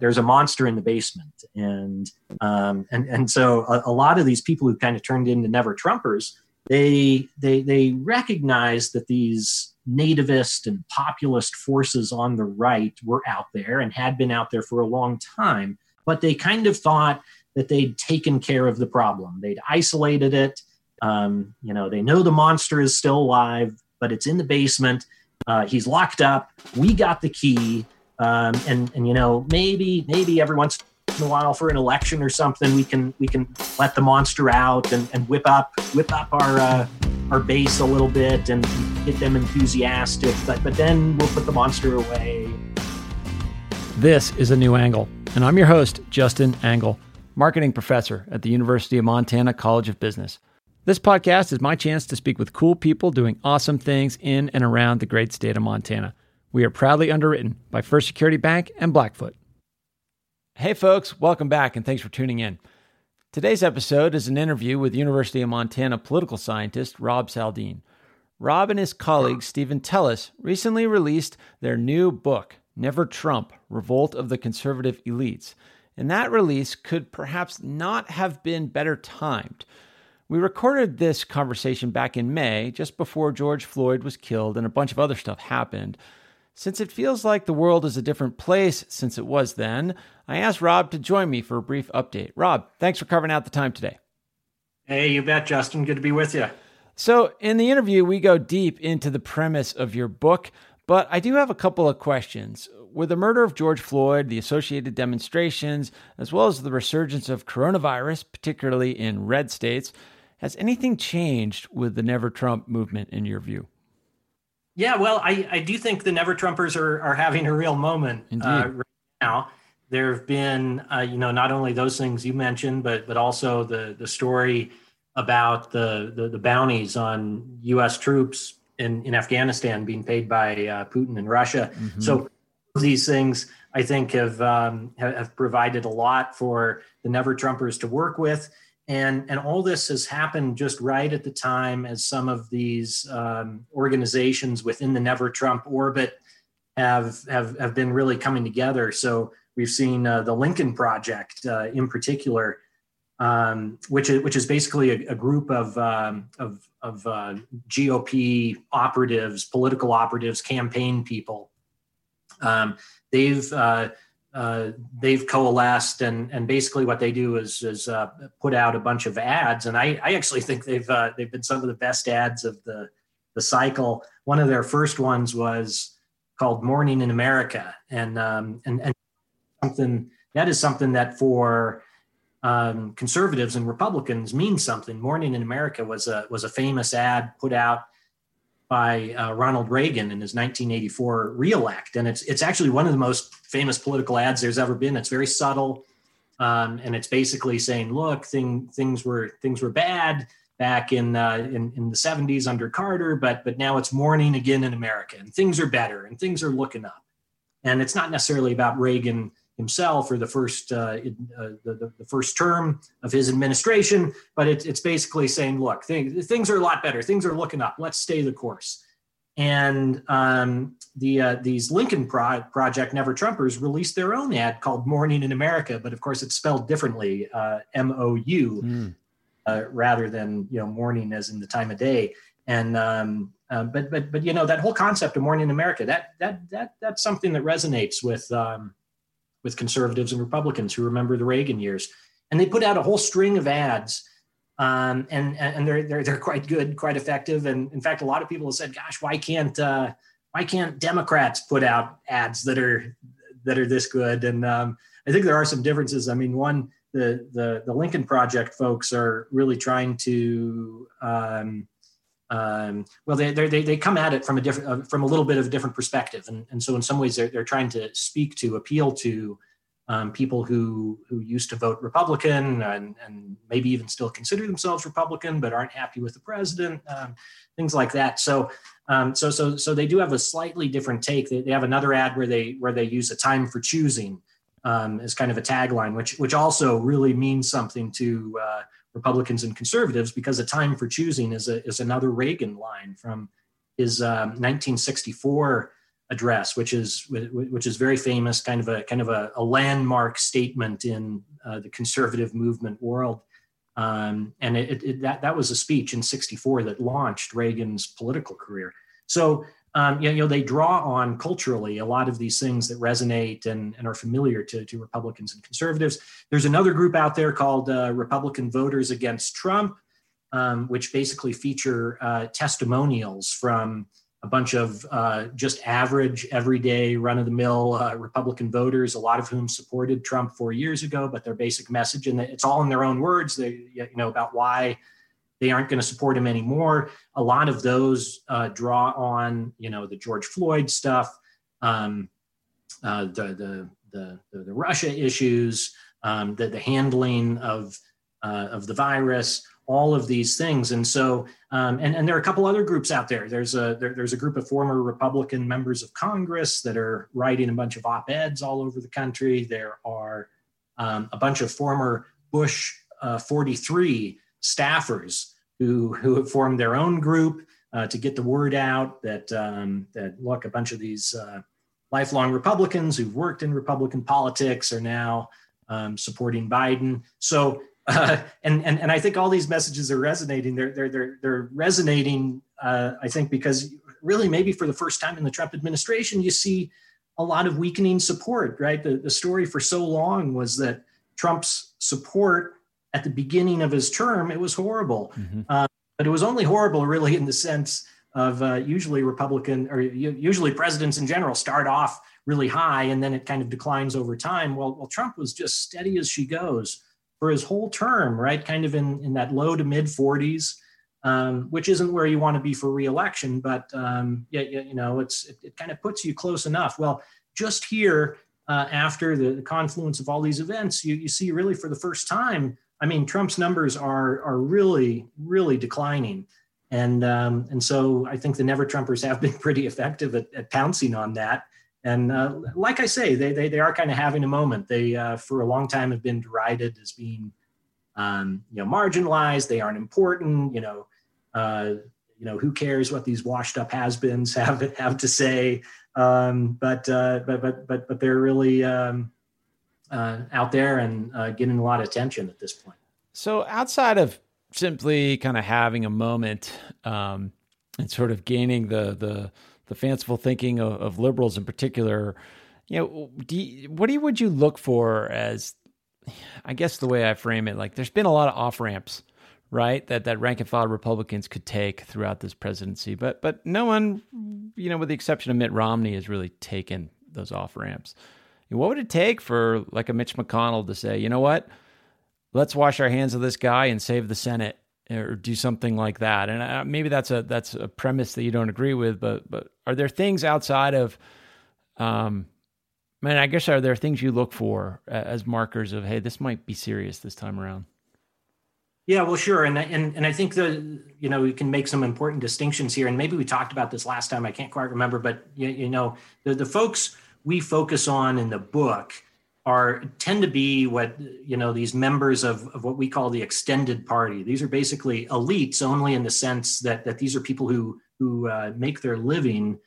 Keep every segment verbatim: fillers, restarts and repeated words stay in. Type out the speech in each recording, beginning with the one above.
there's a monster in the basement. And um, and and so a, a lot of these people who kind of turned into Never Trumpers, they they they recognized that these nativist and populist forces on the right were out there and had been out there for a long time, but they kind of thought that they'd taken care of the problem. They'd isolated it. Um, you know, they know the monster is still alive, but it's in the basement. Uh, he's locked up. We got the key. Um, and, and, you know, maybe, maybe every once in a while for an election or something, we can, we can let the monster out and, and whip up, whip up our, uh, our base a little bit and get them enthusiastic, but, but then we'll put the monster away. This is A New Angle, and I'm your host, Justin Angle, marketing professor at the University of Montana College of Business. This podcast is my chance to speak with cool people doing awesome things in and around the great state of Montana. We are proudly underwritten by First Security Bank and Blackfoot. Hey folks, welcome back and thanks for tuning in. Today's episode is an interview with University of Montana political scientist Rob Saldin. Rob and his colleague Stephen Tellis recently released their new book, Never Trump: Revolt of the Conservative Elites, and that release could perhaps not have been better timed. We recorded this conversation back in May, just before George Floyd was killed and a bunch of other stuff happened. Since it feels like the world is a different place since it was then, I asked Rob to join me for a brief update. Rob, thanks for carving out the time today. Hey, you bet, Justin. Good to be with you. So in the interview, we go deep into the premise of your book, but I do have a couple of questions. With the murder of George Floyd, the associated demonstrations, as well as the resurgence of coronavirus, particularly in red states, has anything changed with the Never Trump movement in your view? Yeah, well, I, I do think the Never Trumpers are, are having a real moment uh, right now. There have been, uh, you know, not only those things you mentioned, but but also the the story about the the, the bounties on U S troops in, in Afghanistan being paid by uh, Putin and Russia. Mm-hmm. So these things, I think, have um, have provided a lot for the Never Trumpers to work with. And and all this has happened just right at the time as some of these um, organizations within the Never Trump orbit have have, have been really coming together. So we've seen uh, the Lincoln Project uh, in particular, um, which is which is basically a, a group of um, of, of uh, G O P operatives, political operatives, campaign people. Um, they've uh, Uh, they've coalesced, and and basically what they do is is uh, put out a bunch of ads, and I, I actually think they've uh, they've been some of the best ads of the the cycle. One of their first ones was called "Morning in America," and um, and and something that is something that for um, conservatives and Republicans means something. "Morning in America" was a was a famous ad put out by uh, Ronald Reagan in his nineteen eighty-four reelect. And it's it's actually one of the most famous political ads there's ever been. It's very subtle. Um, and it's basically saying, look, thing, things were things were bad back in, uh, in in the seventies under Carter, but but now it's morning again in America, and things are better and things are looking up. And it's not necessarily about Reagan himself or the first uh, in, uh, the, the first term of his administration, but it, it's basically saying, look, things, things are a lot better. Things are looking up. Let's stay the course. And um, the uh, these Lincoln Pro- Project Never Trumpers released their own ad called "Morning in America," but of course it's spelled differently, uh, M O U, mm. uh, rather than, you know, morning as in the time of day. And um, uh, but but but you know, that whole concept of "Morning in America," that that that that's something that resonates with. Um, with conservatives and Republicans who remember the Reagan years. And they put out a whole string of ads, um, and and they're, they're they're quite good, quite effective. And in fact, a lot of people have said, gosh, why can't uh, why can't Democrats put out ads that are that are this good? And um, I think there are some differences. I mean, one, the the, the Lincoln Project folks are really trying to, um, um, well, they they they come at it from a different, uh, from a little bit of a different perspective, and and so in some ways they're they're trying to speak to, appeal to um, people who who used to vote Republican and and maybe even still consider themselves Republican but aren't happy with the president, um, things like that. So um, so so so they do have a slightly different take. They, they have another ad where they where they use "a time for choosing" um, as kind of a tagline, which which also really means something to. Uh, Republicans and conservatives, because "a time for choosing" is a, is another Reagan line from his um, nineteen sixty-four address, which is which is very famous, kind of a kind of a, a landmark statement in uh, the conservative movement world. Um, and it, it, that that was a speech in sixty-four that launched Reagan's political career. So um, you know they draw on culturally a lot of these things that resonate and, and are familiar to, to Republicans and conservatives. There's another group out there called uh, Republican Voters Against Trump, um, which basically feature uh, testimonials from a bunch of uh, just average, everyday, run-of-the-mill uh, Republican voters, a lot of whom supported Trump four years ago, but their basic message, and it's all in their own words, they, you know, about why they aren't going to support him anymore. A lot of those uh, draw on, you know, the George Floyd stuff, um, uh, the, the the the Russia issues, um, the the handling of uh, of the virus. All of these things. And so, um, and, and there are a couple other groups out there. There's a there, there's a group of former Republican members of Congress that are writing a bunch of op-eds all over the country. There are um, a bunch of former Bush uh, forty-three staffers who, who have formed their own group uh, to get the word out that, um, that look, a bunch of these uh, lifelong Republicans who've worked in Republican politics are now um, supporting Biden. So, Uh, and, and and I think all these messages are resonating. They're they're they're, they're resonating. Uh, I think because really maybe for the first time in the Trump administration, you see a lot of weakening support. Right. The the story for so long was that Trump's support at the beginning of his term, it was horrible, mm-hmm. uh, but it was only horrible really in the sense of uh, usually Republican or usually presidents in general start off really high and then it kind of declines over time. Well, well, Trump was just steady as she goes for his whole term, right? Kind of in, in that low to mid forties, um, which isn't where you want to be for reelection, but um, yeah, you know, it's it, it kind of puts you close enough. Well, just here uh, after the, the confluence of all these events, you, you see really for the first time, I mean, Trump's numbers are are really, really declining. And um, and so I think the Never Trumpers have been pretty effective at, at pouncing on that. And uh, like I say, they, they they are kind of having a moment. They, uh, for a long time, have been derided as being, um, you know, marginalized. They aren't important. You know, uh, you know, who cares what these washed-up has-beens have have to say? Um, but, uh, but but but but they're really um, uh, out there and uh, getting a lot of attention at this point. So outside of simply kind of having a moment um, and sort of gaining the the. the fanciful thinking of, of liberals in particular, you know, do you, what do you, would you look for as, I guess the way I frame it, like there's been a lot of off-ramps, right, that that rank and file Republicans could take throughout this presidency, but but no one, you know, with the exception of Mitt Romney has really taken those off-ramps. What would it take for like a Mitch McConnell to say, you know what, let's wash our hands of this guy and save the Senate or do something like that? And uh, maybe that's a that's a premise that you don't agree with, but but are there things outside of, um, man, I guess, are there things you look for as markers of, hey, this might be serious this time around? Yeah, well, sure. And, and, and I think the, you know, we can make some important distinctions here. And maybe we talked about this last time, I can't quite remember, but you, you know, the, the folks we focus on in the book are tend to be what, you know, these members of, of what we call the extended party. These are basically elites only in the sense that that these are people who who uh, make their living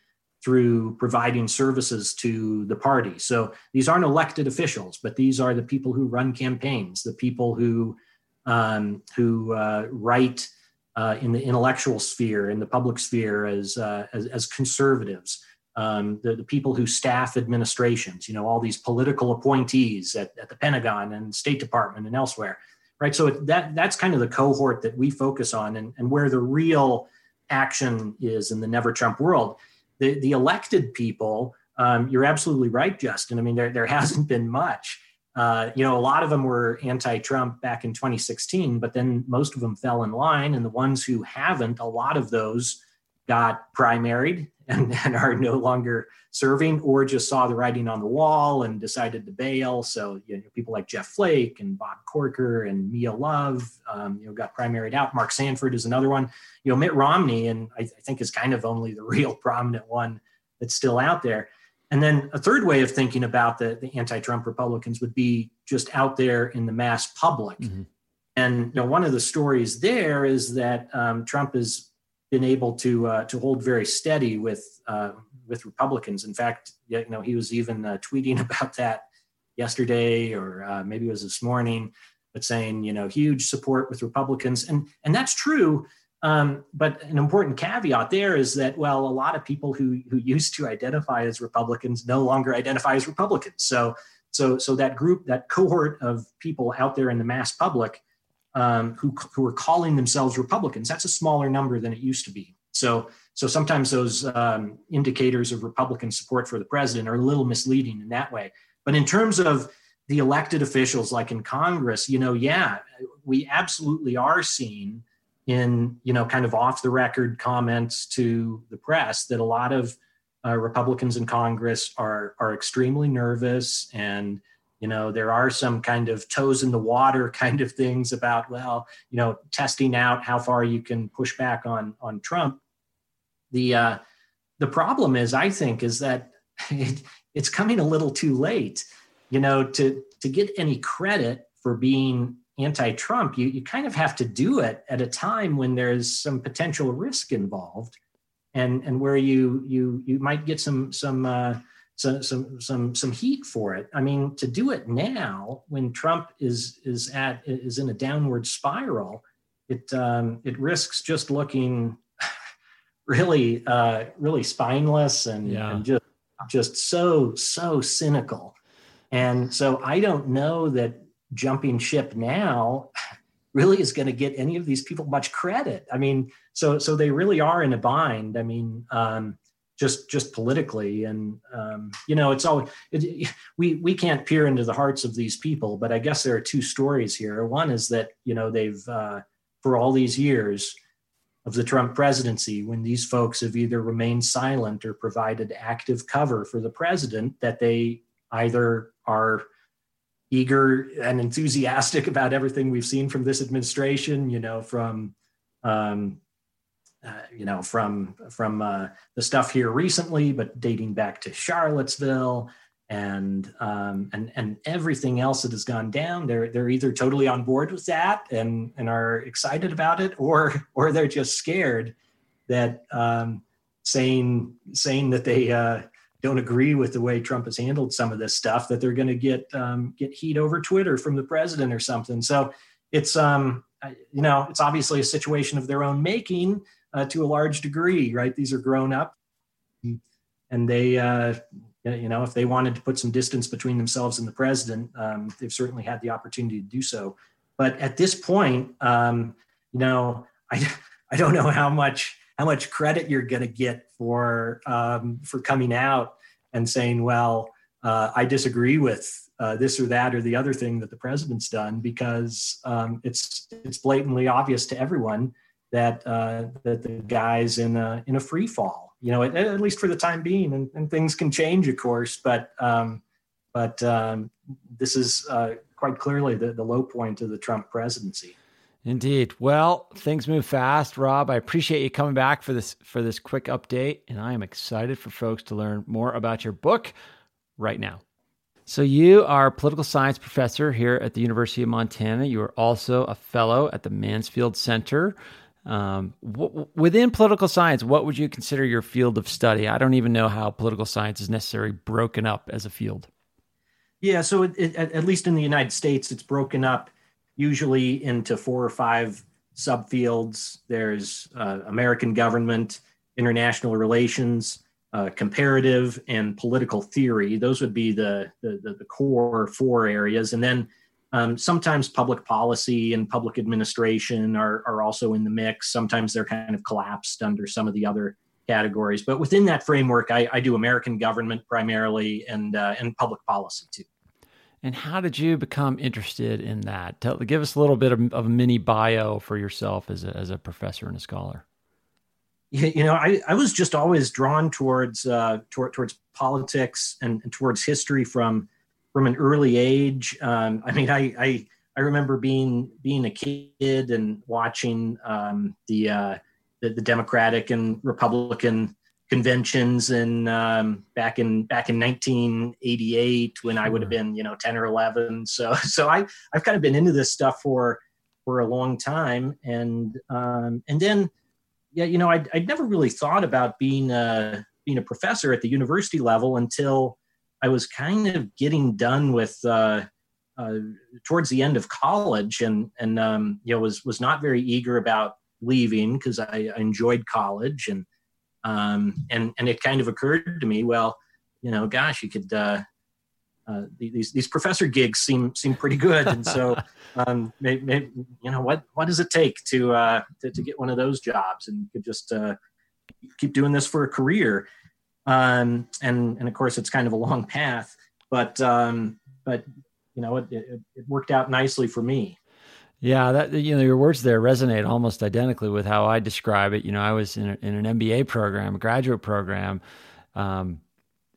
through providing services to the party. So these aren't elected officials, but these are the people who run campaigns, the people who um, who uh, write uh, in the intellectual sphere, in the public sphere as uh, as, as conservatives. Um, the, the people who staff administrations, you know, all these political appointees at, at the Pentagon and State Department and elsewhere, right? So it, that that's kind of the cohort that we focus on and, and where the real action is in the Never Trump world. The, the elected people, um, you're absolutely right, Justin. I mean, there there hasn't been much. Uh, you know, a lot of them were anti-Trump back in twenty sixteen, but then most of them fell in line. And the ones who haven't, a lot of those got primaried and, and are no longer serving, or just saw the writing on the wall and decided to bail. So you know, people like Jeff Flake and Bob Corker and Mia Love, um, you know, got primaried out. Mark Sanford is another one. You know, Mitt Romney, and I, I think is kind of only the real prominent one that's still out there. And then a third way of thinking about the, the anti-Trump Republicans would be just out there in the mass public. Mm-hmm. And you know, one of the stories there is that um, Trump is been able to uh, to hold very steady with uh, with Republicans. In fact, you know, he was even uh, tweeting about that yesterday, or uh, maybe it was this morning, but saying, you know, huge support with Republicans. And, and that's true. Um, but an important caveat there is that, well, a lot of people who who used to identify as Republicans no longer identify as Republicans. So so so that group, that cohort of people out there in the mass public um, who who are calling themselves Republicans, that's a smaller number than it used to be. So so sometimes those um, indicators of Republican support for the president are a little misleading in that way. But in terms of the elected officials, like in Congress, you know, yeah, we absolutely are seeing, in, you know, kind of off the record comments to the press, that a lot of uh, Republicans in Congress are are extremely nervous. And, you know, there are some kind of toes in the water kind of things about, well, you know, testing out how far you can push back on on Trump. The uh, the problem is, I think, is that it, it's coming a little too late, you know, to to get any credit for being anti-Trump. You, you kind of have to do it at a time when there's some potential risk involved, and and where you you you might get some some uh, some, some some some heat for it. I mean, to do it now when Trump is is at is in a downward spiral, it um, it risks just looking really uh, really spineless and, yeah. and just just so so cynical. And so I don't know that jumping ship now really is going to get any of these people much credit. I mean, so so they really are in a bind. I mean, um, just just politically, and um, you know, it's all it, we we can't peer into the hearts of these people. But I guess there are two stories here. One is that, you know, they've uh, for all these years of the Trump presidency, when these folks have either remained silent or provided active cover for the president, that they either are eager and enthusiastic about everything we've seen from this administration, you know, from, um, uh, you know, from from uh, the stuff here recently, but dating back to Charlottesville and um, and and everything else that has gone down, they're they're either totally on board with that and and are excited about it, or or they're just scared that um, saying saying that they. Uh, don't agree with the way Trump has handled some of this stuff, that they're going to get um, get heat over Twitter from the president or something. So it's, um, you know, it's obviously a situation of their own making uh, to a large degree, right? These are grown up, and they, uh, you know, if they wanted to put some distance between themselves and the president, um, they've certainly had the opportunity to do so. But at this point, um, you know, I, I don't know how much how much credit you're going to get for um, for coming out and saying, well, uh, I disagree with uh, this or that or the other thing that the president's done, because um, it's it's blatantly obvious to everyone that uh, that the guy's in a in a free fall, you know, at, at least for the time being, and, and things can change, of course, but um, but um, this is uh, quite clearly the, the low point of the Trump presidency. Indeed. Well, things move fast, Rob. I appreciate you coming back for this for this quick update, and I am excited for folks to learn more about your book right now. So you are a political science professor here at the University of Montana. You are also a fellow at the Mansfield Center. Um, w- within political science, what would you consider your field of study? I don't even know how political science is necessarily broken up as a field. Yeah, so it, it, at least in the United States, it's broken up usually into four or five subfields. There's uh, American government, international relations, uh, comparative, and political theory. Those would be the the, the core four areas. And then um, sometimes public policy and public administration are, are also in the mix. Sometimes they're kind of collapsed under some of the other categories. But within that framework, I, I do American government primarily, and uh, and public policy too. And how did you become interested in that? Tell, give us a little bit of, of a mini bio for yourself as a, as a professor and a scholar. You know, I, I was just always drawn towards uh, toward, towards politics and, and towards history from from an early age. Um, I mean, I, I I remember being being a kid and watching um, the, uh, the the Democratic and Republican conventions, and um, back in back in nineteen eighty-eight, when I would have been, you know, ten or eleven. So so I I've kind of been into this stuff for for a long time, and um, and then yeah, you know, I I'd, I'd never really thought about being a being a professor at the university level until I was kind of getting done with uh, uh, towards the end of college, and and um, you know was was not very eager about leaving because I, I enjoyed college, and um, and and it kind of occurred to me, well, you know, gosh, you could uh, uh, these these professor gigs seem seem pretty good, and so um, maybe, maybe, you know, what what does it take to, uh, to to get one of those jobs, and you could just uh, keep doing this for a career. Um, and, and of course it's kind of a long path, but, um, but you know, it, it, it worked out nicely for me. Yeah. That, you know, your words there resonate almost identically with how I describe it. You know, I was in, a, in an M B A program, a graduate program, um,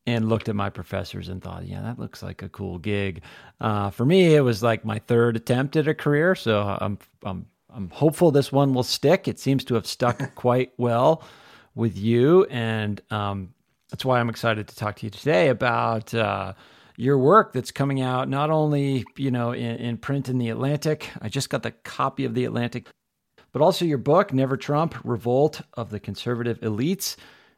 and looked at my professors and thought, yeah, that looks like a cool gig. Uh, for me, it was like my third attempt at a career. So I'm, I'm, I'm hopeful this one will stick. It seems to have stuck quite well with you. And, um, that's why I'm excited to talk to you today about uh, your work that's coming out, not only, you know, in, in print in The Atlantic. I just got the copy of The Atlantic, but also your book, Never Trump: Revolt of the Conservative Elites.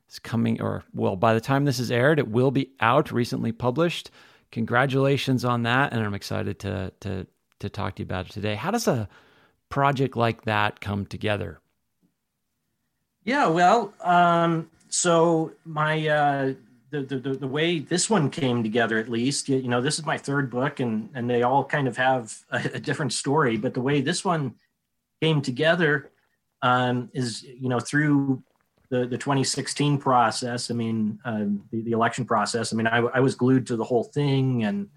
It's coming, or well, by the time this is aired, it will be out, recently published. Congratulations on that, and I'm excited to to to talk to you about it today. How does a project like that come together? Yeah, well, um... So my uh, the, the the way this one came together, at least, you, you know, this is my third book, and and they all kind of have a, a different story. But the way this one came together um, is, you know, through the, the twenty sixteen process. I mean, um, the, the election process. I mean, I, I was glued to the whole thing, and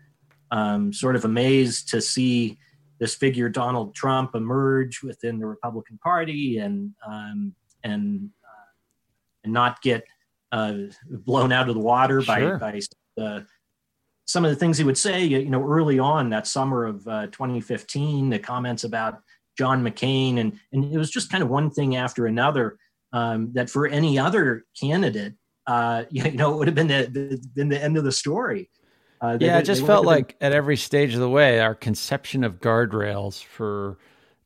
um, sort of amazed to see this figure, Donald Trump, emerge within the Republican Party, and um, and. And not get uh, blown out of the water by, sure. by uh, some of the things he would say. You know, early on that summer of uh, twenty fifteen, the comments about John McCain, and and it was just kind of one thing after another. Um, that for any other candidate, uh, you know, it would have been the, the been the end of the story. Uh, they, yeah, it just felt like been... at every stage of the way, our conception of guardrails for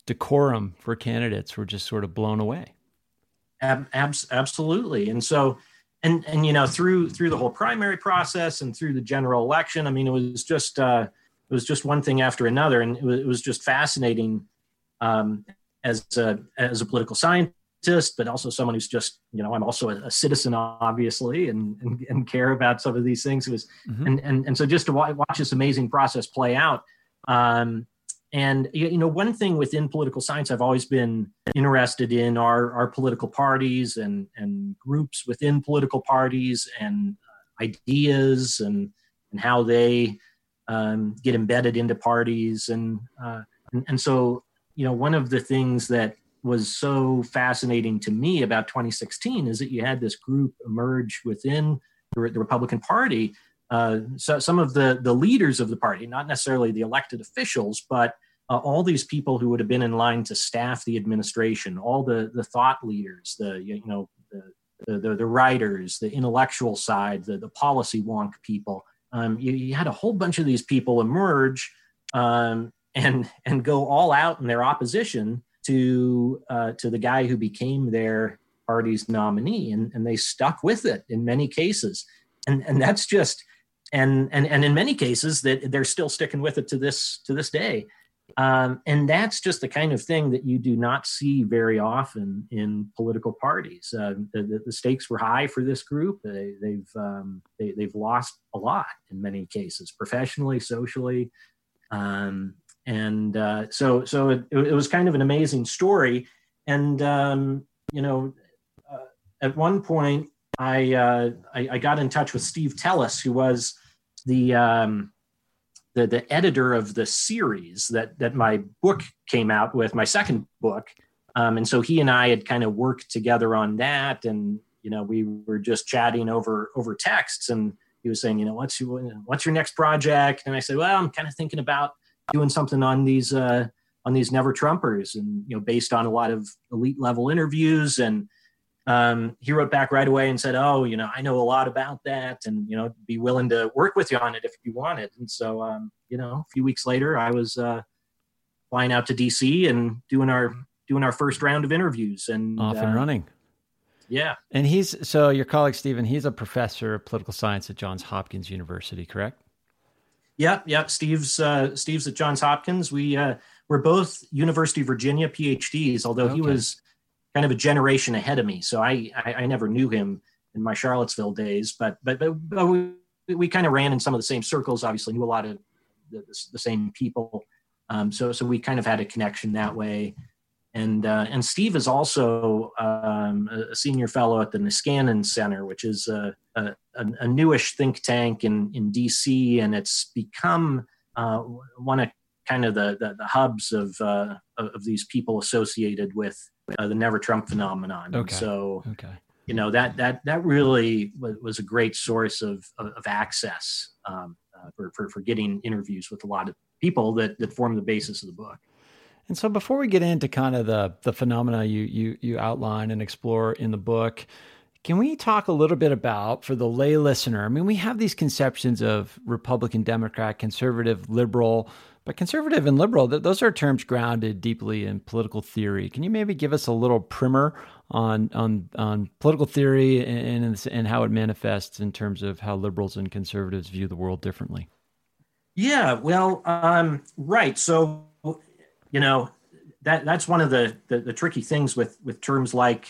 decorum for candidates were just sort of blown away. Ab- abs- absolutely. And so, and, and, you know, through, through the whole primary process and through the general election, I mean, it was just, uh, it was just one thing after another. And it was, it was just fascinating um, as a, as a political scientist, but also someone who's just, you know, I'm also a, a citizen, obviously, and, and, and care about some of these things. It was, mm-hmm. and, and, and so just to watch, watch this amazing process play out. Um, And, you know, one thing within political science I've always been interested in are, are political parties and, and groups within political parties and uh, ideas and and how they um, get embedded into parties. And, uh, and and so, you know, one of the things that was so fascinating to me about twenty sixteen is that you had this group emerge within the, the Republican Party. Uh, so some of the, the leaders of the party, not necessarily the elected officials, but uh, all these people who would have been in line to staff the administration, all the, the thought leaders, the you know the the, the writers, the intellectual side, the, the policy wonk people. Um, you, you had a whole bunch of these people emerge um, and and go all out in their opposition to uh, to the guy who became their party's nominee, and, and they stuck with it in many cases, and and that's just. And and and in many cases that they're still sticking with it to this to this day, um, and that's just the kind of thing that you do not see very often in political parties. Uh, the, the stakes were high for this group. They, they've um, they, they've lost a lot in many cases, professionally, socially, um, and uh, so so it, it was kind of an amazing story. And um, you know, uh, at one point. I, uh, I I got in touch with Steve Tellis, who was the um, the the editor of the series that that my book came out with, my second book, um, and so he and I had kind of worked together on that, and you know we were just chatting over over texts, and he was saying, you know, what's your what's your next project? And I said, well, I'm kind of thinking about doing something on these uh, on these Never Trumpers, and you know, based on a lot of elite level interviews and. Um, he wrote back right away and said, oh, you know, I know a lot about that and, you know, be willing to work with you on it if you want it. And so, um, you know, a few weeks later, I was uh, flying out to D C and doing our doing our first round of interviews. And off and uh, running. Yeah. And he's, so your colleague, Stephen, he's a professor of political science at Johns Hopkins University, correct? Yep. Yep. Steve's, uh, Steve's at Johns Hopkins. We, uh, we're both University of Virginia PhDs, although okay. he was kind of a generation ahead of me. So I, I, I never knew him in my Charlottesville days, but, but, but, but we, we kind of ran in some of the same circles, obviously knew a lot of the, the same people. Um, so, so we kind of had a connection that way. And, uh, and Steve is also um, a senior fellow at the Niskanen Center, which is a, a, a newish think tank in, in D C, and it's become uh, one of kind of the, the, the hubs of, uh, of these people associated with uh, the Never Trump phenomenon. Okay. So, okay. you know, that, that, that really was a great source of, of access um, uh, for, for, for getting interviews with a lot of people that, that form the basis of the book. And so before we get into kind of the the phenomena you you you outline and explore in the book, can we talk a little bit about, for the lay listener, I mean, we have these conceptions of Republican, Democrat, conservative, liberal, but conservative and liberal, those are terms grounded deeply in political theory. Can you maybe give us a little primer on on, on political theory and, and how it manifests in terms of how liberals and conservatives view the world differently? Yeah, well, um, right. So, you know, that that's one of the, the, the tricky things with, with terms like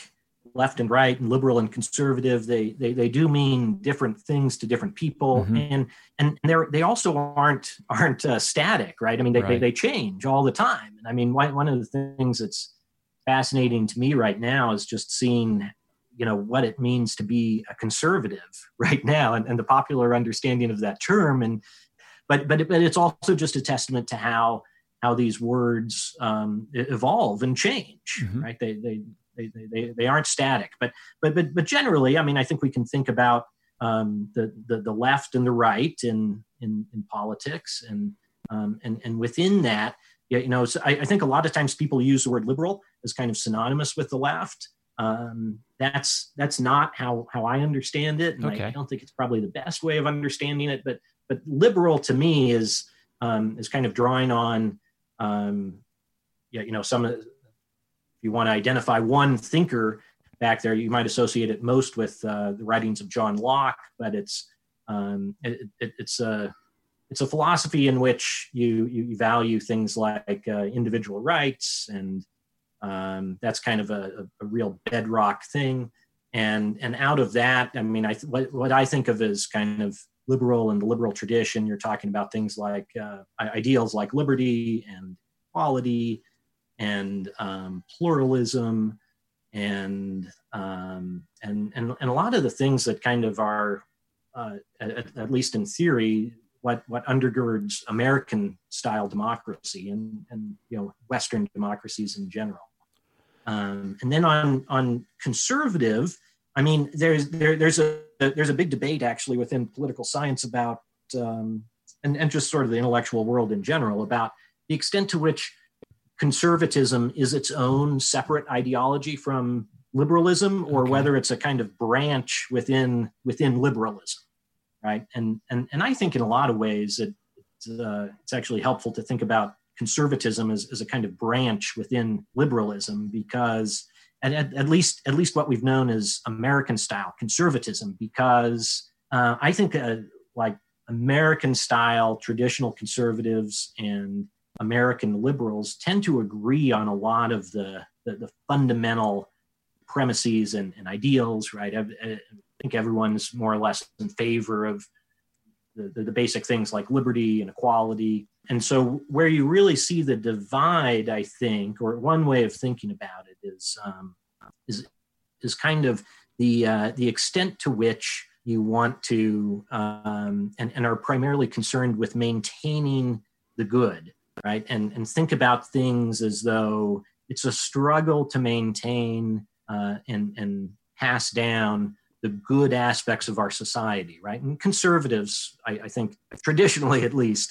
left and right and liberal and conservative. They they they do mean different things to different people, mm-hmm. and and they they also aren't aren't uh, static, right? I mean, they, right. they they change all the time. And I mean, one of the things that's fascinating to me right now is just seeing, you know, what it means to be a conservative right now, and, and the popular understanding of that term. And but but but it's also just a testament to how. how these words um, evolve and change, mm-hmm. right? They, they they they they aren't static, but but but but generally, I mean, I think we can think about um, the, the the left and the right in in, in politics, and um, and and within that, you know, so I, I think a lot of times people use the word liberal as kind of synonymous with the left. Um, that's that's not how how I understand it, and okay. I, I don't think it's probably the best way of understanding it. But but liberal to me is um, is kind of drawing on. Um, yeah, you know, some, if you want to identify one thinker back there, you might associate it most with uh, the writings of John Locke, but it's, um, it, it, it's a, it's a philosophy in which you, you value things like uh, individual rights, and um, that's kind of a, a real bedrock thing. And, and out of that, I mean, I, th- what, what I think of as kind of liberal, and the liberal tradition, you're talking about things like uh, ideals like liberty and equality and um, pluralism and, um, and and and a lot of the things that kind of are, uh, at, at least in theory, what what undergirds American style democracy and, and you know, Western democracies in general. Um, and then on on conservative, I mean, there's there there's a there's a big debate actually within political science about, um, and, and just sort of the intellectual world in general, about the extent to which conservatism is its own separate ideology from liberalism, or okay. whether it's a kind of branch within within liberalism, right? And and and I think in a lot of ways it, it's, uh, it's actually helpful to think about conservatism as, as a kind of branch within liberalism, because At, at, at least, at least what we've known as American-style conservatism, because uh, I think uh, like American-style traditional conservatives and American liberals tend to agree on a lot of the the, the fundamental premises and, and ideals, right? I, I think everyone's more or less in favor of the, the, the basic things like liberty and equality. And so where you really see the divide, I think, or one way of thinking about it is um, is is kind of the uh, the extent to which you want to um, and, and are primarily concerned with maintaining the good, right? And and think about things as though it's a struggle to maintain uh, and and pass down the good aspects of our society, right? And conservatives, I, I think, traditionally at least,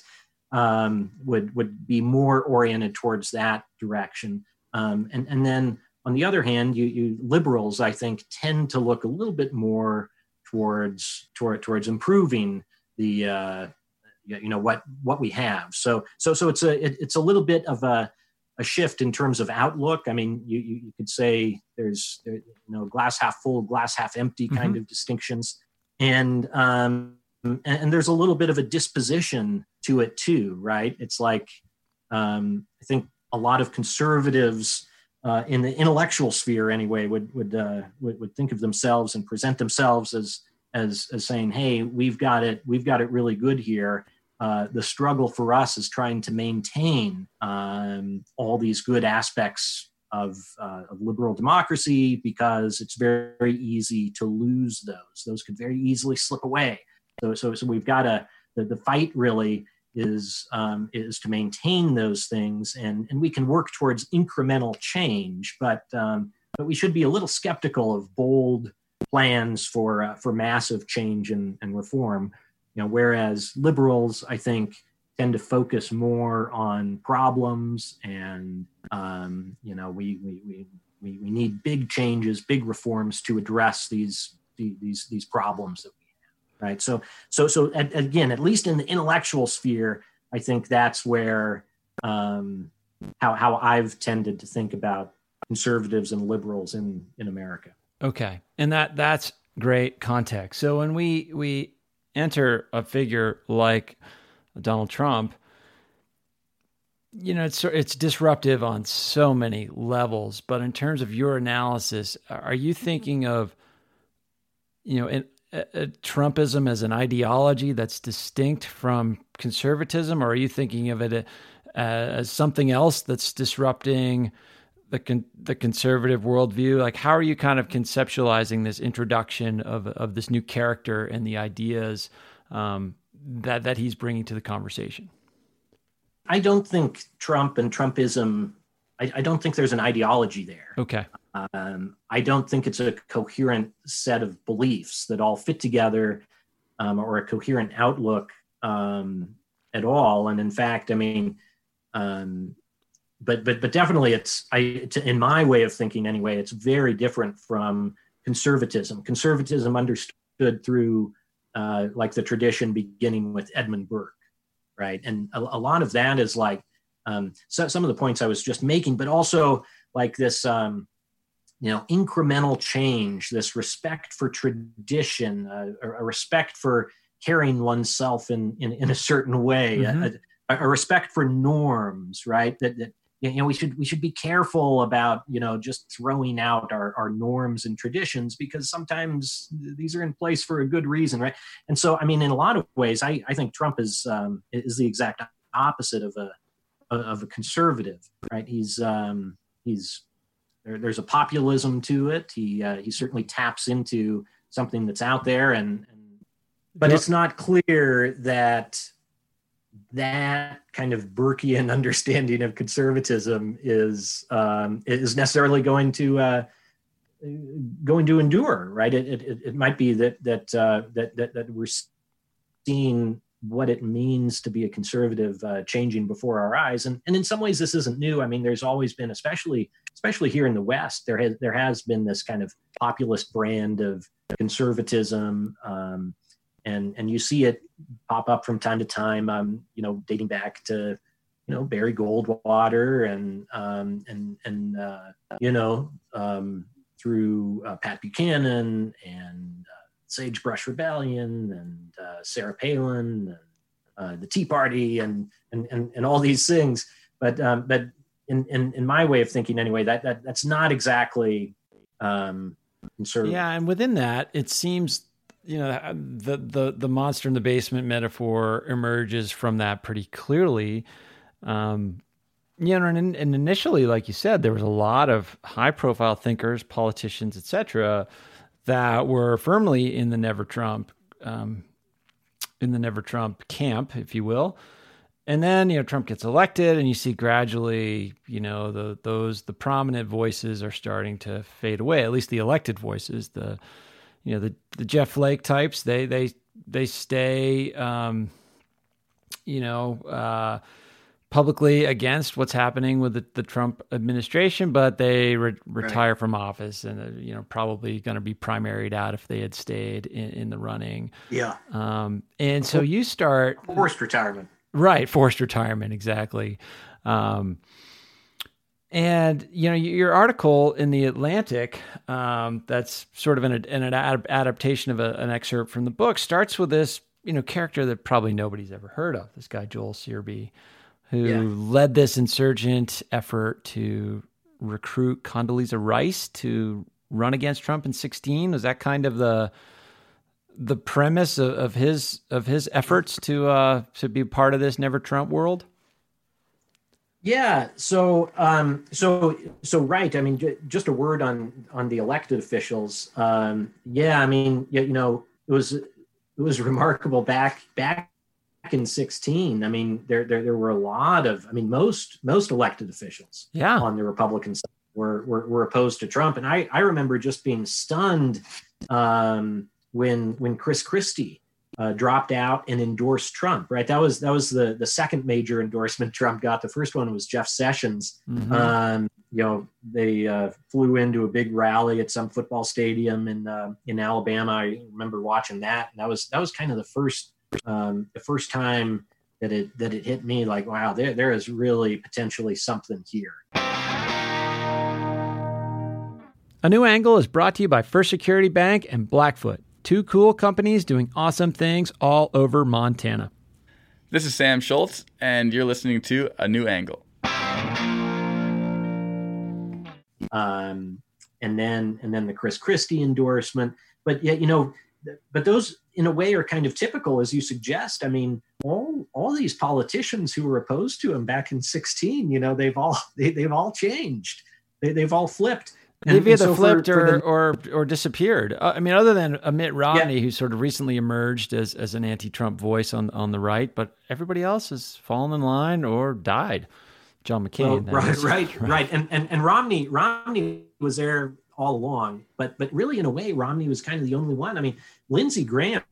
Um, would would be more oriented towards that direction, um, and and then on the other hand, you, you liberals, I think, tend to look a little bit more towards toward, towards improving the uh, you know what what we have. So so so it's a it, it's a little bit of a a shift in terms of outlook. I mean, you you, you could say there's there, you know glass half full, glass half empty kind mm-hmm. of distinctions, and um and, and there's a little bit of a disposition to it too, right? It's like um, I think a lot of conservatives uh, in the intellectual sphere, anyway, would would, uh, would would think of themselves and present themselves as as as saying, "Hey, we've got it, we've got it really good here." Uh, the struggle for us is trying to maintain um, all these good aspects of, uh, of liberal democracy, because it's very, very easy to lose those. Those could very easily slip away. So, so, so we've got to, the, the fight really is um, is to maintain those things, and, and we can work towards incremental change, but um, but we should be a little skeptical of bold plans for uh, for massive change and, and reform. You know, whereas liberals, I think, tend to focus more on problems, and um, you know, we we we we need big changes, big reforms to address these these these problems that we have, right? So so so at, again, at least in the intellectual sphere, I think that's where um, how how I've tended to think about conservatives and liberals in in America. Okay, and that that's great context. So when we we enter a figure like Donald Trump, you know, it's it's disruptive on so many levels. But in terms of your analysis, are you thinking of, you know, an, a, a Trumpism as an ideology that's distinct from conservatism, or are you thinking of it as something else that's disrupting the con- the conservative worldview? Like, how are you kind of conceptualizing this introduction of, of this new character and the ideas um, that, that he's bringing to the conversation? I don't think Trump and Trumpism, I, I don't think there's an ideology there. Okay. Um, I don't think it's a coherent set of beliefs that all fit together um, or a coherent outlook um, at all. And in fact, I mean, um, But but but definitely, it's I to, in my way of thinking anyway, it's very different from conservatism. Conservatism understood through uh, like the tradition beginning with Edmund Burke, right? And a, a lot of that is like um, so, some of the points I was just making, but also like this um, you know incremental change, this respect for tradition, uh, a respect for carrying oneself in in, in a certain way, mm-hmm. a, a, a respect for norms, right? That that. You know, we should we should be careful about, you know, just throwing out our, our norms and traditions, because sometimes these are in place for a good reason, right? And so, I mean, in a lot of ways, I, I think Trump is um, is the exact opposite of a of a conservative, right? He's um, he's there, there's a populism to it. He uh, he certainly taps into something that's out there, and, and but it's not clear that. that kind of Burkean understanding of conservatism is um, is necessarily going to uh, going to endure, right? It it, it might be that that, uh, that that that we're seeing what it means to be a conservative uh, changing before our eyes, and and in some ways this isn't new. I mean, there's always been, especially especially here in the West, there has there has been this kind of populist brand of conservatism. Um, And and you see it pop up from time to time, um, you know, dating back to, you know, Barry Goldwater and um, and and uh, you know um, through uh, Pat Buchanan and uh, Sagebrush Rebellion and uh, Sarah Palin and uh, the Tea Party and and and, and all these things. But um, but in, in in my way of thinking, anyway, that that that's not exactly um, conservative. Yeah, and within that, it seems. You know, the, the, the monster in the basement metaphor emerges from that pretty clearly. Um, you know, and, and initially, like you said, there was a lot of high profile thinkers, politicians, et cetera, that were firmly in the Never Trump, um, in the Never Trump camp, if you will. And then, you know, Trump gets elected and you see gradually, you know, the, those, the prominent voices are starting to fade away, at least the elected voices, the, You know, the, the Jeff Flake types, they they they stay, um, you know, uh, publicly against what's happening with the, the Trump administration, but they re- retire right. from office and, are, you know, probably going to be primaried out if they had stayed in, in the running. Yeah. Um, and so you start... Forced retirement. Right, forced retirement, exactly. Um, And, you know, your article in The Atlantic, um, that's sort of an, an ad- adaptation of a, an excerpt from the book, starts with this, you know, character that probably nobody's ever heard of, this guy Joel Searby, who yeah. led this insurgent effort to recruit Condoleezza Rice to run against Trump in sixteen. Was that kind of the the premise of, of his of his efforts to uh, to be part of this Never Trump world? Yeah. So, um, so, so, right. I mean, j- just a word on, on the elected officials. Um, yeah. I mean, you, you know, it was, it was remarkable back, back in sixteen. I mean, there, there, there were a lot of, I mean, most, most elected officials yeah. on the Republican side were, were, were opposed to Trump. And I, I remember just being stunned, um, when, when Chris Christie Uh, dropped out and endorsed Trump, right? That was that was the, the second major endorsement Trump got. The first one was Jeff Sessions. Mm-hmm. Um, you know, they uh, flew into a big rally at some football stadium in uh, in Alabama. I remember watching that, and that was that was kind of the first um, the first time that it that it hit me like, wow, there there is really potentially something here. A New Angle is brought to you by First Security Bank and Blackfoot. Two cool companies doing awesome things all over Montana. This is Sam Schultz, and you're listening to A New Angle. Um, and then, and then the Chris Christie endorsement. But yet, you know, but those in a way are kind of typical, as you suggest. I mean, all all these politicians who were opposed to him back in sixteen, you know, they've all they, they've all changed. They, they've all flipped. And they've either so flipped for, or, for the, or or disappeared. Uh, I mean, other than uh, Mitt Romney, yeah. who sort of recently emerged as, as an anti-Trump voice on, on the right, but everybody else has fallen in line or died. John McCain. Well, right, right, right, right. And and and Romney Romney was there all along, but but really in a way, Romney was kind of the only one. I mean, Lindsey Graham,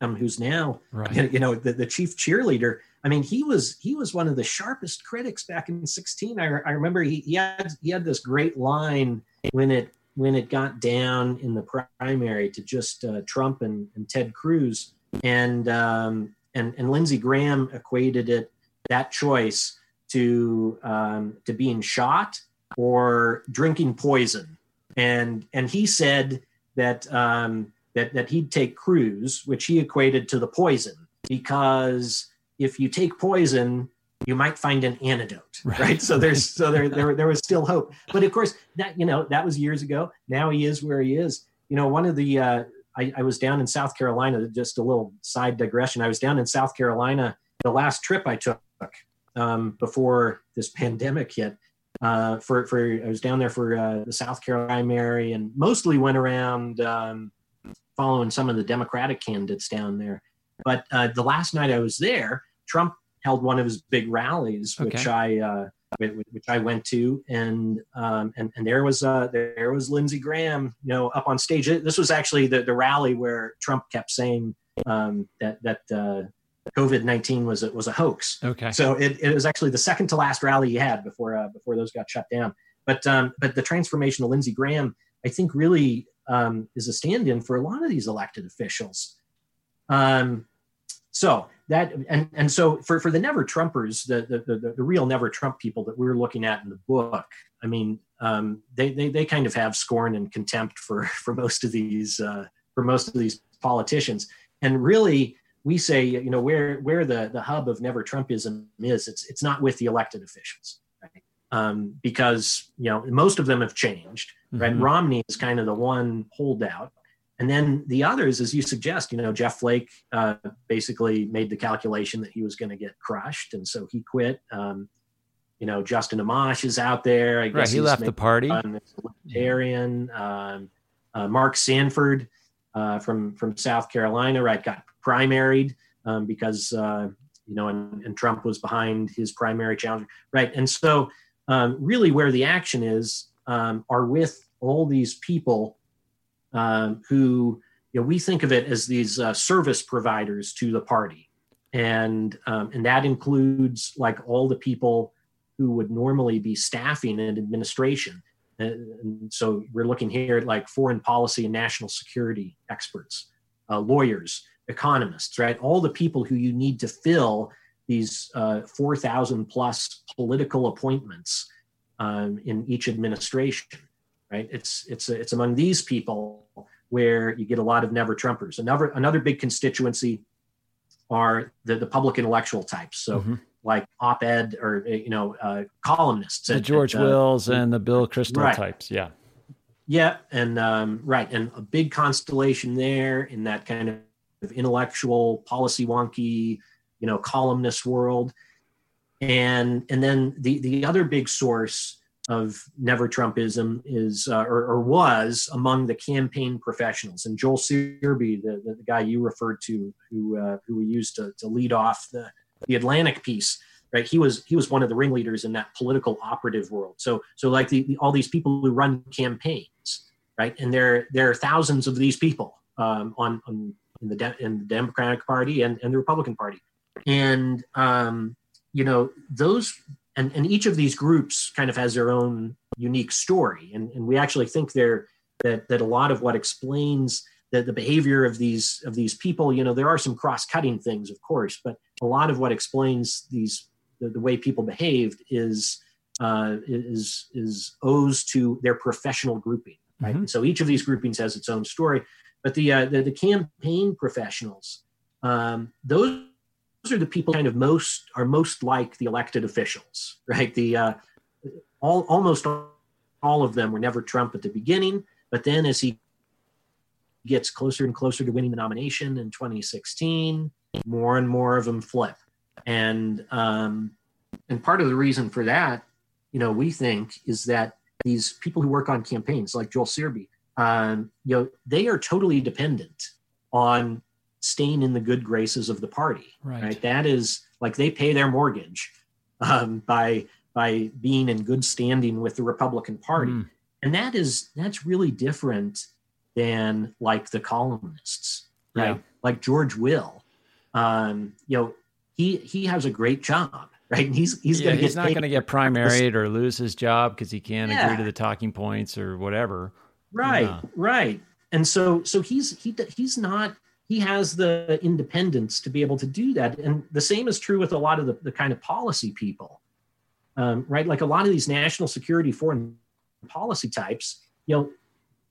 um, who's now right. you know the, the chief cheerleader. I mean, he was he was one of the sharpest critics back in sixteen. I I remember he he had he had this great line. When it when it got down in the primary to just uh, Trump and, and Ted Cruz, and um, and and Lindsey Graham equated it that choice to um, to being shot or drinking poison, and and he said that um, that that he'd take Cruz, which he equated to the poison, because if you take poison, you might find an antidote, right? right? So there's, so there, there, there was still hope. But of course, that you know, that was years ago. Now he is where he is. You know, one of the, uh, I, I was down in South Carolina. Just a little side digression. I was down in South Carolina the last trip I took um, before this pandemic hit. Uh, for for I was down there for uh, the South Carolina primary, and mostly went around um, following some of the Democratic candidates down there. But uh, the last night I was there, Trump held one of his big rallies, which okay. I uh, which I went to, and um, and and there was uh, there was Lindsey Graham, you know, up on stage. This was actually the, the rally where Trump kept saying um, that that uh, COVID nineteen was was a hoax. Okay, so it, it was actually the second to last rally he had before uh, before those got shut down. But um, but the transformation of Lindsey Graham, I think, really um, is a stand-in for a lot of these elected officials. Um, so. That and and so for, for the Never Trumpers, the, the the the real Never Trump people that we're looking at in the book, I mean, um, they, they they kind of have scorn and contempt for for most of these uh, for most of these politicians. And really, we say, you know, where where the, the hub of Never Trumpism is, it's it's not with the elected officials, right? Um, because you know most of them have changed, right? Mm-hmm. Romney is kind of the one holdout. And then the others, as you suggest, you know, Jeff Flake uh, basically made the calculation that he was going to get crushed, and so he quit. Um, you know, Justin Amash is out there. I guess right, he left the party. Um, um, uh, Mark Sanford uh, from from South Carolina, right, got primaried um, because uh, you know, and, and Trump was behind his primary challenger, right? And so, um, really, where the action is um, are with all these people. Um, who, you know, we think of it as these uh, service providers to the party, and um, and that includes like all the people who would normally be staffing and administration. And so we're looking here at like foreign policy and national security experts, uh, lawyers, economists, right? All the people who you need to fill these uh, four thousand plus political appointments. um, in each administration, right? It's it's it's among these people where you get a lot of Never Trumpers. Another another big constituency are the, the public intellectual types. So mm-hmm. like op-ed or, you know, uh, columnists. The at, George at, uh, Wills and the Bill Kristol right. types. Yeah. Yeah. And um, right. And a big constellation there in that kind of intellectual, policy wonky, you know, columnist world. And and then the, the other big source of Never Trumpism is, uh, or, or was, among the campaign professionals. And Joel Searby, the, the, the guy you referred to, who uh, who we used to, to lead off the, the Atlantic piece, right? He was he was one of the ringleaders in that political operative world. So so like the, the, all these people who run campaigns, right? And there there are thousands of these people um, on, on in the De- in the Democratic Party and, and the Republican Party, and um, you know those. And, and each of these groups kind of has their own unique story. And, and we actually think there that that a lot of what explains the, the behavior of these of these people, you know, there are some cross-cutting things, of course, but a lot of what explains these the, the way people behaved is uh, is is owes to their professional grouping. Right. Mm-hmm. So each of these groupings has its own story. But the uh, the, the campaign professionals, um, those Those are the people kind of most are most like the elected officials, right? The uh, all almost all of them were Never Trump at the beginning, but then as he gets closer and closer to winning the nomination in twenty sixteen, more and more of them flip, and um, and part of the reason for that, you know, we think is that these people who work on campaigns, like Joel Searby, um, you know, they are totally dependent on staying in the good graces of the party, right? right? That is like they pay their mortgage um, by by being in good standing with the Republican Party, mm. and that is that's really different than like the columnists, right? Yeah. Like George Will, um, you know, he he has a great job, right? And he's he's yeah, gonna he's get not going to get primaried or lose his job because he can't yeah. agree to the talking points or whatever, right? Yeah. Right, and so so he's he he's not. He has the independence to be able to do that. And the same is true with a lot of the, the kind of policy people, um, right? Like a lot of these national security foreign policy types, you know,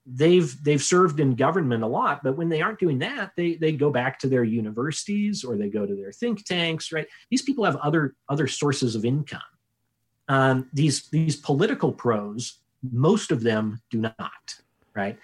they've they've served in government a lot, but when they aren't doing that, they they go back to their universities or they go to their think tanks, right? These people have other other sources of income. Um, these these political pros, most of them do not, right?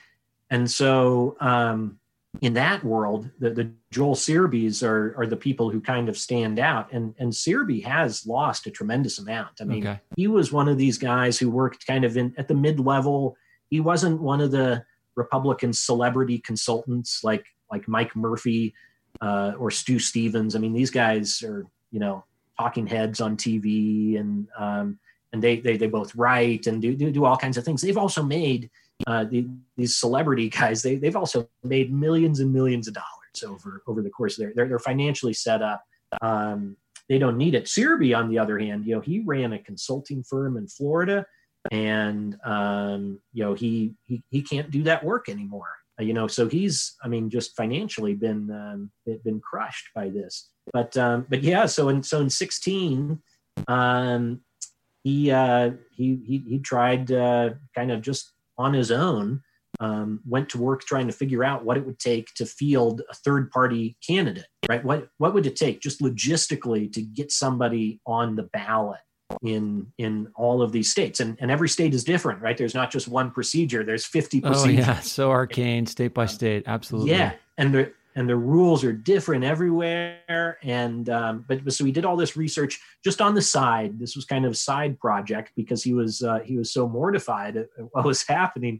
And so, um, in that world, the, the Joel Searbys are, are the people who kind of stand out. And, and Searby has lost a tremendous amount. I mean, okay. he was one of these guys who worked kind of in at the mid-level. He wasn't one of the Republican celebrity consultants like like Mike Murphy uh, or Stu Stevens. I mean, these guys are, you know, talking heads on T V and um, and they, they they both write and do, do, do all kinds of things. They've also made... Uh, the, these celebrity guys, they, they've also made millions and millions of dollars over, over the course of their, they're, they're financially set up. Um, they don't need it. Searby, on the other hand, you know, he ran a consulting firm in Florida and, um, you know, he, he, he can't do that work anymore, uh, you know, so he's, I mean, just financially been, um, been crushed by this, but, um, but yeah, so in, so in sixteen, um, he, uh, he, he, he tried, uh, kind of just, on his own, um, went to work trying to figure out what it would take to field a third-party candidate, right? What what would it take just logistically to get somebody on the ballot in in all of these states? And and every state is different, right? There's not just one procedure. There's fifty procedures. Oh yeah, so arcane, state by state, absolutely. Yeah, and the and the rules are different everywhere. And um, but so he did all this research just on the side. This was kind of a side project because he was uh, he was so mortified at what was happening,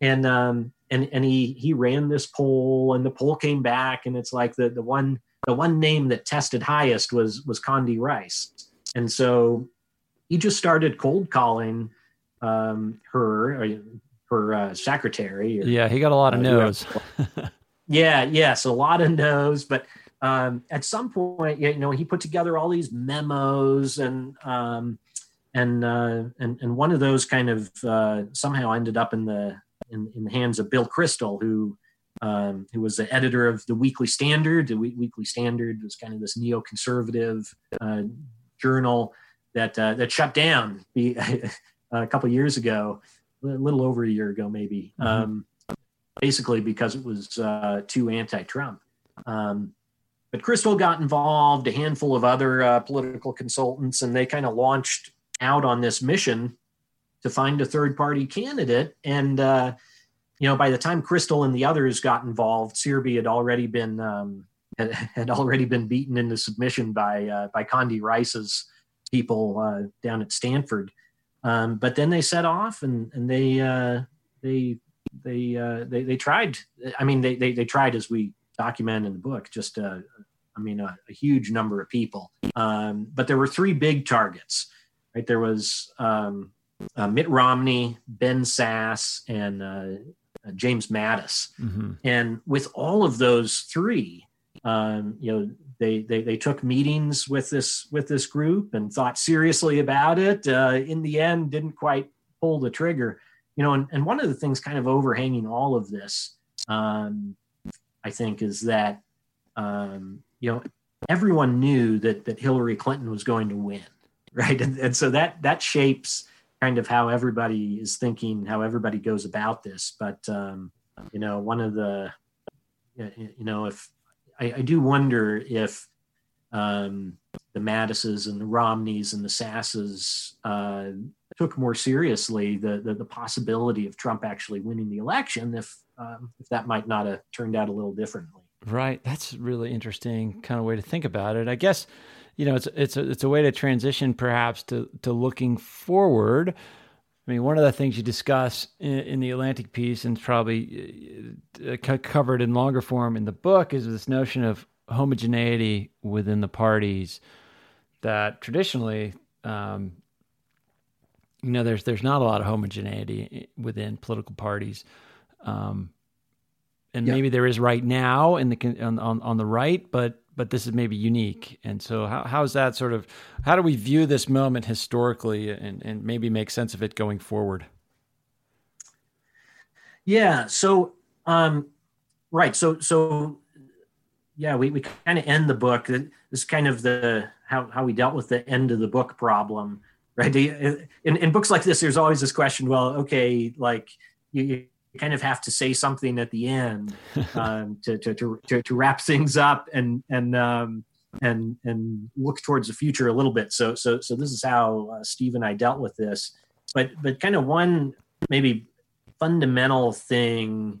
and um, and and he he ran this poll, and the poll came back, and it's like the the one the one name that tested highest was was Condi Rice, and so he just started cold calling um, her or her uh, secretary. Or, yeah, he got a lot of uh, no's. Yeah, yes, a lot of no's, but um, at some point, you know, he put together all these memos, and um, and, uh, and and one of those kind of uh, somehow ended up in the in, in the hands of Bill Kristol, who um, who was the editor of the Weekly Standard. The we- Weekly Standard was kind of this neoconservative uh, journal that uh, that shut down. Be- a couple of years ago, a little over a year ago, maybe, mm-hmm. um, basically because it was uh, too anti-Trump. Um, but Kristol got involved, a handful of other uh, political consultants, and they kind of launched out on this mission to find a third-party candidate. And, uh, you know, by the time Kristol and the others got involved, Searby had already been um, had, had already been beaten into submission by uh, by Condi Rice's people uh, down at Stanford. Um, but then they set off, and and they uh, they they, uh, they they tried. I mean, they they, they tried, as we document in the book, just a, I mean, a, a huge number of people. Um, but there were three big targets, right? There was um, uh, Mitt Romney, Ben Sasse, and uh, James Mattis. Mm-hmm. And with all of those three, um, you know, they, they they took meetings with this with this group and thought seriously about it. Uh, in the end, didn't quite pull the trigger, you know. And, and one of the things kind of overhanging all of this, um, I think, is that, um, you know, everyone knew that that Hillary Clinton was going to win, right? And, and so that that shapes kind of how everybody is thinking, how everybody goes about this. But, um, you know, one of the, you know, if I, I do wonder if um, the Mattises and the Romneys and the Sasses uh, took more seriously the, the the possibility of Trump actually winning the election, if Um, if that might not have turned out a little differently. Right. That's a really interesting kind of way to think about it. I guess, you know, it's it's a, it's a way to transition perhaps to, to looking forward. I mean, one of the things you discuss in, in the Atlantic piece, and probably uh, c- covered in longer form in the book, is this notion of homogeneity within the parties that traditionally, um, you know, there's there's not a lot of homogeneity within political parties. Um, and yep. maybe there is right now in the on, on on the right, but but this is maybe unique. And so, how how is that sort of? How do we view this moment historically, and and maybe make sense of it going forward? Yeah. So, um, right. So so, yeah. We we kind of end the book. This is kind of the how how we dealt with the end of the book problem, right? In in books like this, there's always this question. Well, okay, like you. you You kind of have to say something at the end um, to, to to to wrap things up and and um, and and look towards the future a little bit. So so so this is how uh, Steve and I dealt with this. But but kind of one maybe fundamental thing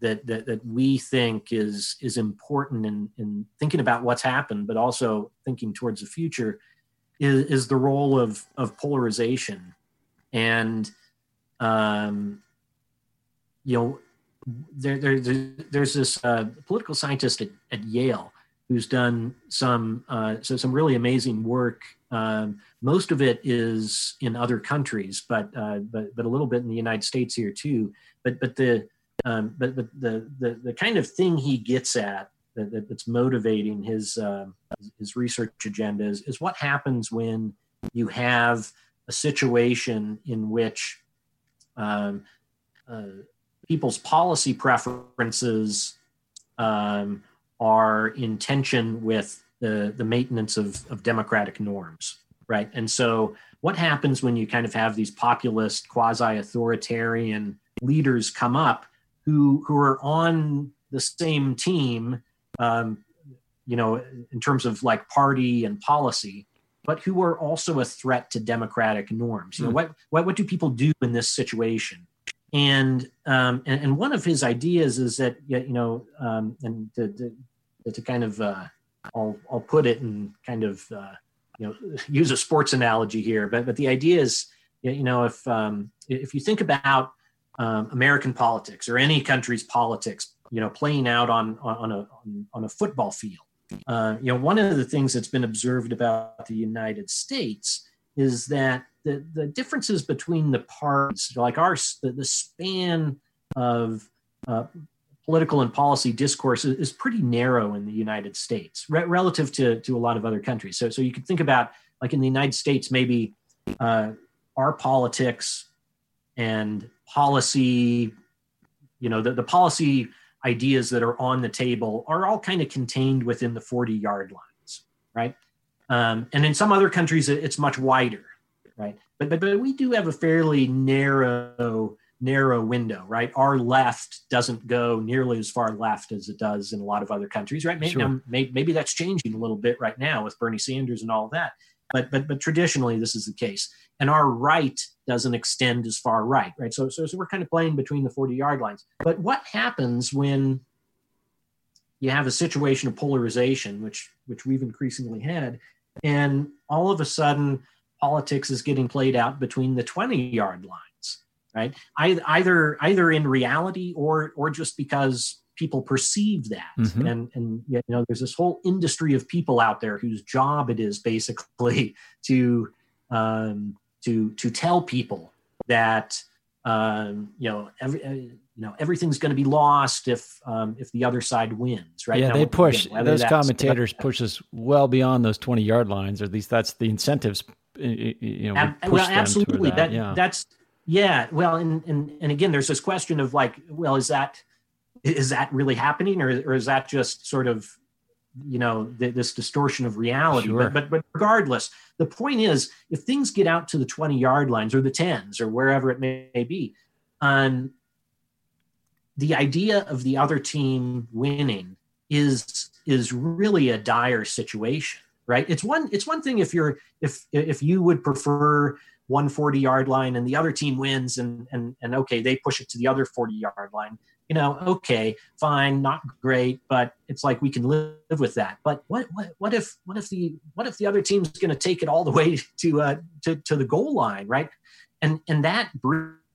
that that, that we think is is important in, in thinking about what's happened, but also thinking towards the future, is is the role of of polarization and. Um, You know, there, there, there's this uh, political scientist at, at Yale who's done some uh, so some really amazing work. Um, most of it is in other countries, but uh, but but a little bit in the United States here too. But but the um, but but the, the the kind of thing he gets at that, that, that's motivating his uh, his research agenda is, is what happens when you have a situation in which um, uh, people's policy preferences um, are in tension with the, the maintenance of, of democratic norms, right? And so what happens when you kind of have these populist, quasi-authoritarian leaders come up who who are on the same team, um, you know, in terms of like party and policy, but who are also a threat to democratic norms? You know, what, what, what do people do in this situation? And, um, and and one of his ideas is that, you know, um, and to, to, to kind of, uh, I'll, I'll put it in kind of, uh, you know, use a sports analogy here, but but the idea is, you know, if um, if you think about um, American politics or any country's politics, you know, playing out on on a on a football field, uh, you know, one of the things that's been observed about the United States is that The, the differences between the parties, like our the, the span of uh, political and policy discourse is, is pretty narrow in the United States re- relative to, to a lot of other countries. So so you can think about, like in the United States, maybe uh, our politics and policy, you know, the, the policy ideas that are on the table are all kind of contained within the forty-yard lines, right? Um, and in some other countries, it's much wider. right? But but but we do have a fairly narrow narrow window, right? Our left doesn't go nearly as far left as it does in a lot of other countries, right? Maybe, sure. now, maybe, maybe that's changing a little bit right now with Bernie Sanders and all that. But but but traditionally, this is the case. And our right doesn't extend as far right, right? So so, so we're kind of playing between the forty-yard lines. But what happens when you have a situation of polarization, which which we've increasingly had, and all of a sudden politics is getting played out between the twenty-yard lines, right? Either either in reality or or just because people perceive that. Mm-hmm. And, and, you know, there's this whole industry of people out there whose job it is basically to, um, to, to tell people that, um, you know, every, uh, you know, everything's going to be lost if, um, if the other side wins, right? Yeah. Now, they push, again, those commentators push us well beyond those twenty yard lines, or at least that's the incentives, you know, ab- we push well, them absolutely. That, that yeah. That's, yeah. Well, and, and, and again, there's this question of like, well, is that, Is that really happening, or, or is that just sort of, you know, th- this distortion of reality? Sure. But, but but regardless, the point is, if things get out to the twenty-yard lines or the tens or wherever it may, may be, um, the idea of the other team winning is is really a dire situation, right? It's one it's one thing if you're if if you would prefer one forty-yard line and the other team wins, and and and okay, they push it to the other forty-yard line. You know, okay, fine, not great, but it's like we can live with that. But what what, what if what if the what if the other team's going to take it all the way to uh, to to the goal line, right? And and that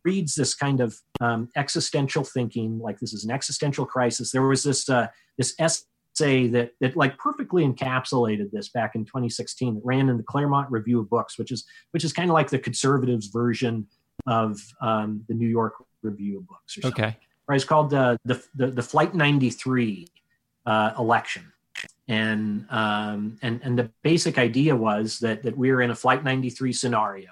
breeds this kind of um, existential thinking, like this is an existential crisis. There was this uh, this essay that that like perfectly encapsulated this back in twenty sixteen that ran in the Claremont Review of Books, which is which is kind of like the conservatives' version of um, the New York Review of Books, or something. Okay. Right, it's called the the the, the Flight ninety-three uh, election, and um, and and the basic idea was that that we were in a Flight ninety-three scenario,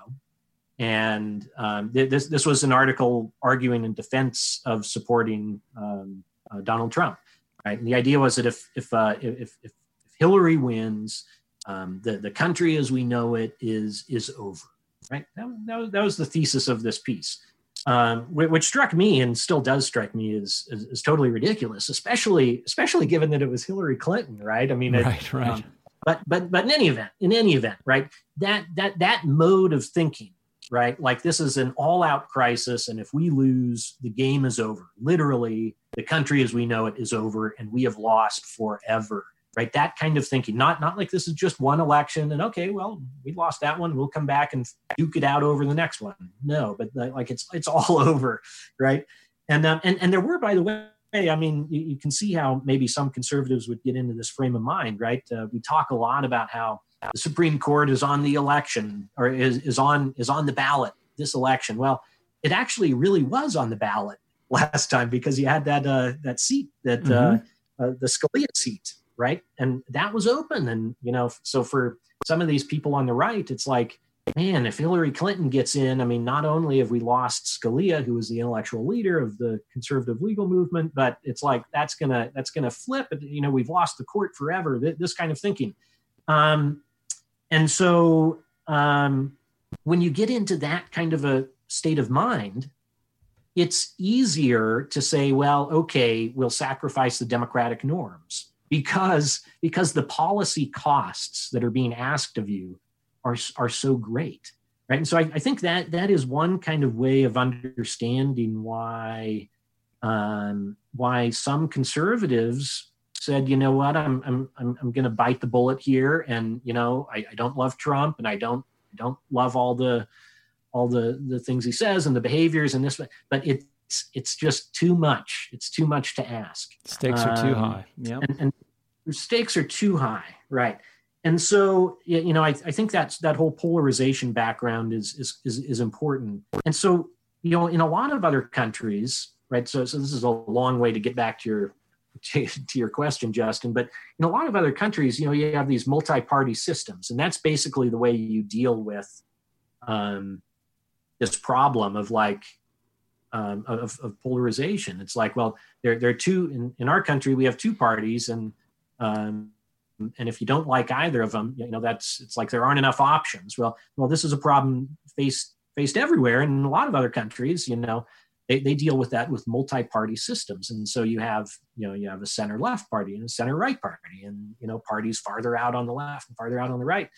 and um, th- this this was an article arguing in defense of supporting um, uh, Donald Trump, right? And the idea was that if if uh, if, if Hillary wins, um, the the country as we know it is is over, right? That that was the thesis of this piece. Um, which struck me and still does strike me as, as, as totally ridiculous, especially especially given that it was Hillary Clinton, right? I mean, it, right, right. Um, but but but in any event, in any event, right? That that that mode of thinking, right? Like this is an all-out crisis, and if we lose, the game is over. Literally, the country as we know it is over, and we have lost forever, right? That kind of thinking, not not like this is just one election, and okay, well, we lost that one, we'll come back and duke it out over the next one. No, but like it's it's all over, right? And um, and and there were, by the way, I mean, you, you can see how maybe some conservatives would get into this frame of mind, right? Uh, we talk a lot about how the Supreme Court is on the election, or is is on is on the ballot this election. Well, it actually really was on the ballot last time because you had that uh, that seat that mm-hmm. uh, uh, the Scalia seat. Right. And that was open. And, you know, so for some of these people on the right, it's like, man, if Hillary Clinton gets in, I mean, not only have we lost Scalia, who was the intellectual leader of the conservative legal movement, but it's like, that's going to, that's going to flip. You know, we've lost the court forever, this kind of thinking. Um, and so um, when you get into that kind of a state of mind, it's easier to say, well, okay, we'll sacrifice the democratic norms. Because because the policy costs that are being asked of you are are so great, right? And so I, I think that that is one kind of way of understanding why um, why some conservatives said, you know what, I'm I'm I'm I'm going to bite the bullet here, and you know I, I don't love Trump, and I don't I don't love all the all the the things he says and the behaviors and this, but it. It's, it's just too much. It's too much to ask. Stakes are um, too high. Yeah, and, and stakes are too high, right? And so, you know, I, I think that's that whole polarization background is, is is is important. And so, you know, in a lot of other countries, right? So, so this is a long way to get back to your to, to your question, Justin. But in a lot of other countries, you know, you have these multi-party systems, and that's basically the way you deal with um, this problem of like. Um, of, of polarization. It's like, well, there, there are two, in, in our country, we have two parties, and um, And if you don't like either of them, you know, that's, it's like there aren't enough options. Well, well, this is a problem faced faced everywhere. And in a lot of other countries, you know, they, they deal with that with multi-party systems. And so you have, you know, you have a center-left party and a center-right party and, you know, parties farther out on the left and farther out on the right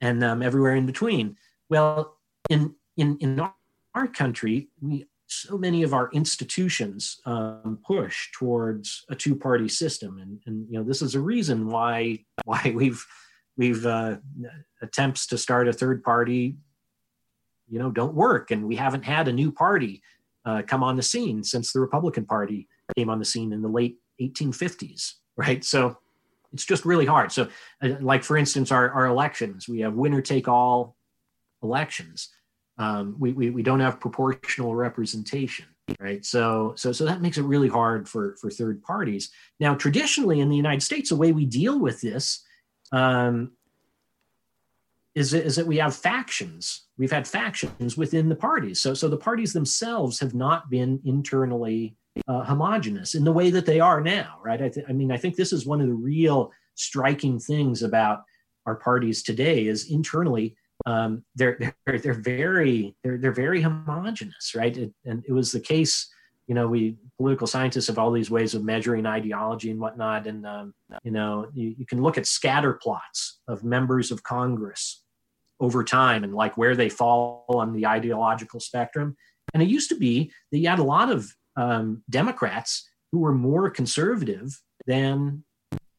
and um, everywhere in between. Well, in, in, in our country, we so many of our institutions um, push towards a two-party system, and, and you know this is a reason why why we've we've uh, attempts to start a third party, you know, don't work, and we haven't had a new party uh, come on the scene since the Republican Party came on the scene in the late eighteen fifties, right? So it's just really hard. So, uh, like for instance, our our elections, we have winner-take-all elections. Um, we, we we don't have proportional representation, right? So so so that makes it really hard for, for third parties. Now, traditionally in the United States, the way we deal with this um, is is that we have factions. We've had factions within the parties. So so the parties themselves have not been internally uh, homogenous in the way that they are now, right? I, th- I mean, I think this is one of the real striking things about our parties today is internally. Um, they're they're they're very they're they're very homogenous, right? It, and it was the case, you know. We political scientists have all these ways of measuring ideology and whatnot, and um, you know, you, you can look at scatter plots of members of Congress over time and like where they fall on the ideological spectrum. And it used to be that you had a lot of um, Democrats who were more conservative than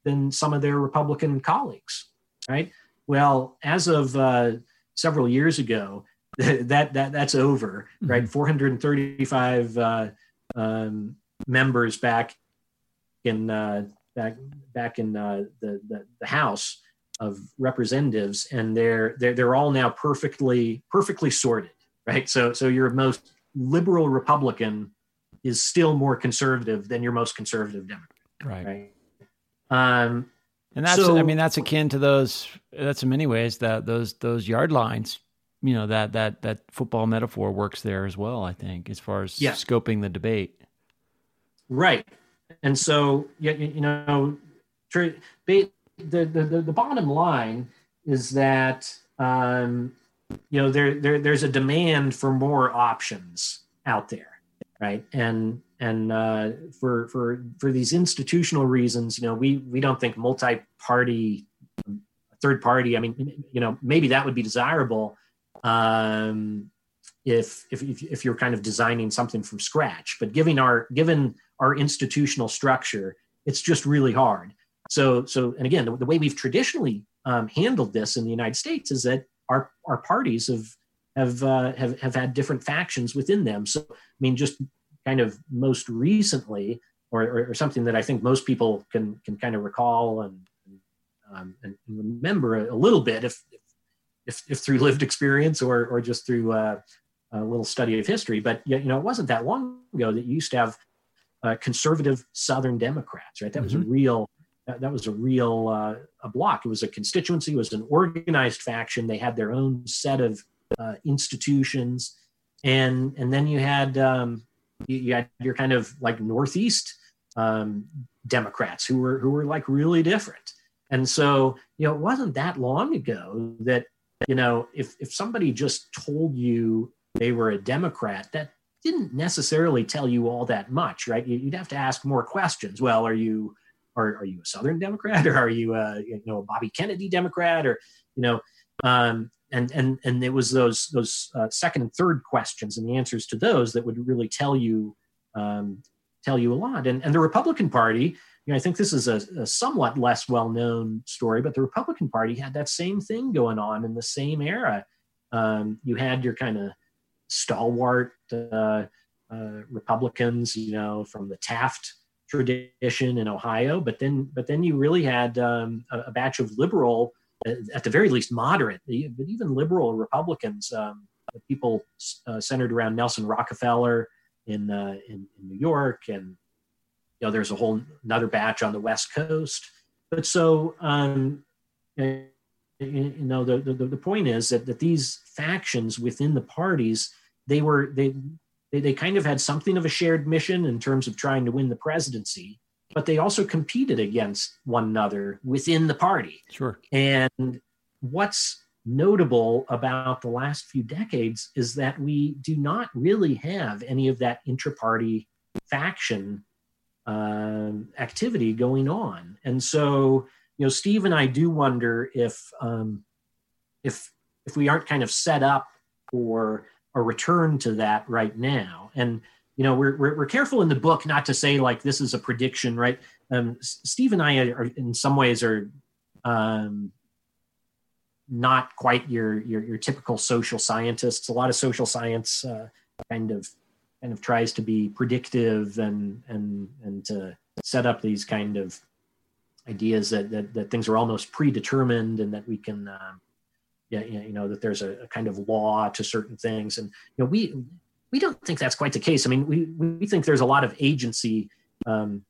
than some of their Republican colleagues, right? Well, as of uh, several years ago, that that that's over, right? Mm-hmm. four hundred thirty-five uh, um, members back in uh, back back in uh, the, the the House of Representatives, and they're they're they're all now perfectly perfectly sorted, right? So so your most liberal Republican is still more conservative than your most conservative Democrat, right? right? Um, And that's, so, I mean, that's akin to those, that's in many ways that those, those yard lines, you know, that, that, that football metaphor works there as well, I think, as far as yeah. scoping the debate. Right. And so, you, you know, the, the, the, the bottom line is that, um, you know, there, there, there's a demand for more options out there. Right. And, And uh, for for for these institutional reasons, you know, we we don't think multi-party, third party. I mean, you know, maybe that would be desirable um, if if if you're kind of designing something from scratch. But given our given our institutional structure, it's just really hard. So so and again, the, the way we've traditionally um, handled this in the United States is that our our parties have have uh, have have had different factions within them. So I mean, just kind of most recently, or, or, or something that I think most people can can kind of recall and um, and remember a, a little bit, if if if through lived experience or or just through uh, a little study of history. But you know, it wasn't that long ago that you used to have uh, conservative Southern Democrats, right? That was mm-hmm. a real that, that was a real uh, a block. It was a constituency. It was an organized faction. They had their own set of uh, institutions, and and then you had. Um, You had your kind of like Northeast um, Democrats who were who were like really different, and so you know it wasn't that long ago that you know if if somebody just told you they were a Democrat, that didn't necessarily tell you all that much, right? You'd have to ask more questions. Well, are you are are you a Southern Democrat, or are you a you know a Bobby Kennedy Democrat, or you know um, And and and it was those those uh, second and third questions and the answers to those that would really tell you um, tell you a lot. And and the Republican Party, you know, I think this is a, a somewhat less well known story, but the Republican Party had that same thing going on in the same era. Um, you had your kind of stalwart uh, uh, Republicans, you know, from the Taft tradition in Ohio, but then but then you really had um, a, a batch of liberal. At the very least, moderate, but even liberal Republicans, um, people uh, centered around Nelson Rockefeller in, uh, in in New York, and you know there's a whole another batch on the West Coast. But so um, you know the, the the point is that that these factions within the parties they were they, they they kind of had something of a shared mission in terms of trying to win the presidency, but they also competed against one another within the party. Sure. And what's notable about the last few decades is that we do not really have any of that intra-party faction uh, activity going on. And so, you know, Steve and I do wonder if um, if if we aren't kind of set up for a return to that right now. And you know, we're we're, we're careful in the book not to say like this is a prediction, right? Um, Steve and I are in some ways are. Um, not quite your, your your typical social scientists. A lot of social science uh, kind of kind of tries to be predictive and and and to set up these kind of ideas that that, that things are almost predetermined and that we can um, yeah you know that there's a, a kind of law to certain things. And you know we we don't think that's quite the case. I mean we we think there's a lot of agency. Um,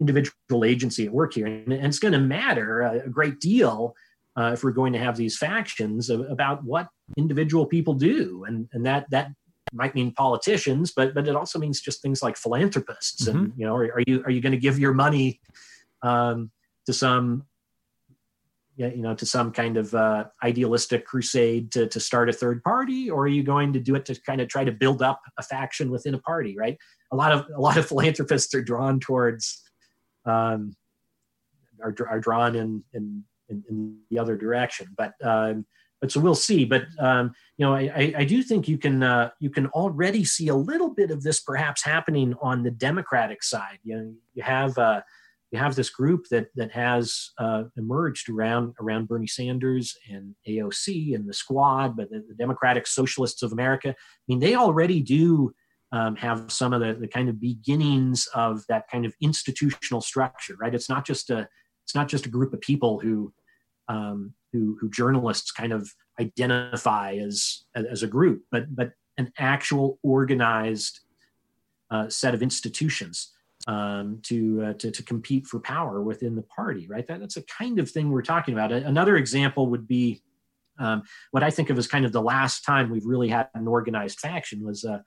individual agency at work here, and, and it's going to matter a, a great deal Uh, if we're going to have these factions of, about what individual people do. And, and that that might mean politicians, but but it also means just things like philanthropists. Mm-hmm. And, you know, are, are you are you going to give your money um, to some, you know, to some kind of uh, idealistic crusade to, to start a third party? Or are you going to do it to kind of try to build up a faction within a party, right? A lot of, a lot of philanthropists are drawn towards, um, are, are drawn in, in In, in the other direction, but um, but so we'll see. But um, you know, I, I, I do think you can uh, you can already see a little bit of this perhaps happening on the Democratic side. You know, you have uh, you have this group that that has uh, emerged around around Bernie Sanders and A O C and the Squad, but the, the Democratic Socialists of America. I mean, they already do um, have some of the, the kind of beginnings of that kind of institutional structure, right? It's not just a It's not just a group of people who, um, who, who journalists kind of identify as as a group, but but an actual organized uh, set of institutions um, to, uh, to to compete for power within the party, right? That, that's a kind of thing we're talking about. Another example would be um, what I think of as kind of the last time we've really had an organized faction was uh,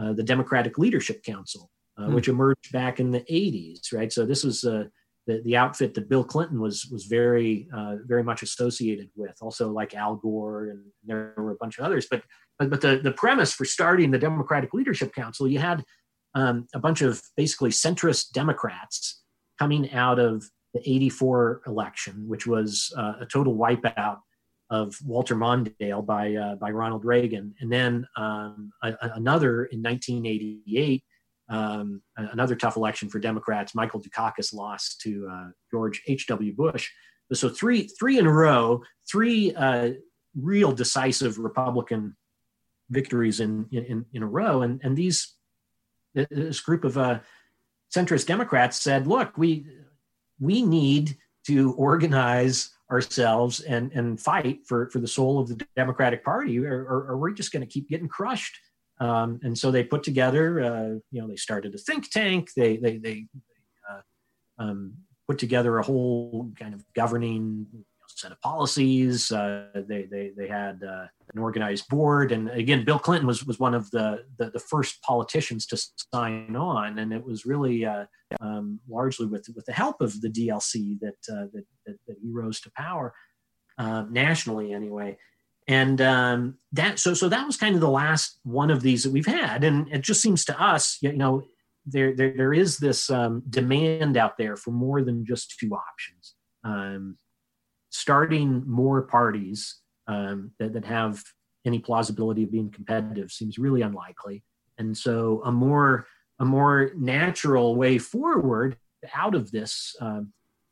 uh, the Democratic Leadership Council, uh, mm. which emerged back in the eighties, right? So this was a uh, The, the outfit that Bill Clinton was was very uh, very much associated with, also like Al Gore, and there were a bunch of others. But but, but the, the premise for starting the Democratic Leadership Council, you had um, a bunch of basically centrist Democrats coming out of the eighty-four election, which was uh, a total wipeout of Walter Mondale by uh, by Ronald Reagan, and then um, a, another in nineteen eighty-eight. Um, another tough election for Democrats. Michael Dukakis lost to uh, George H W Bush. So three, three in a row, three uh, real decisive Republican victories in in, in a row. And and these this group of uh, centrist Democrats said, "Look, we we need to organize ourselves and and fight for for the soul of the Democratic Party, or, or, or we're just going to keep getting crushed." Um, and so they put together, uh, you know, they started a think tank. They they they uh, um, put together a whole kind of governing set of policies. Uh, they they they had uh, an organized board. And again, Bill Clinton was was one of the the, the first politicians to sign on, and it was really uh, um, largely with with the help of the D L C that uh, that, that that he rose to power uh, nationally, anyway. And um, that, so, so that was kind of the last one of these that we've had, and it just seems to us, you know, there, there, there is this um, demand out there for more than just two options. Um, starting more parties um, that, that have any plausibility of being competitive seems really unlikely, and so a more, a more natural way forward out of this, um,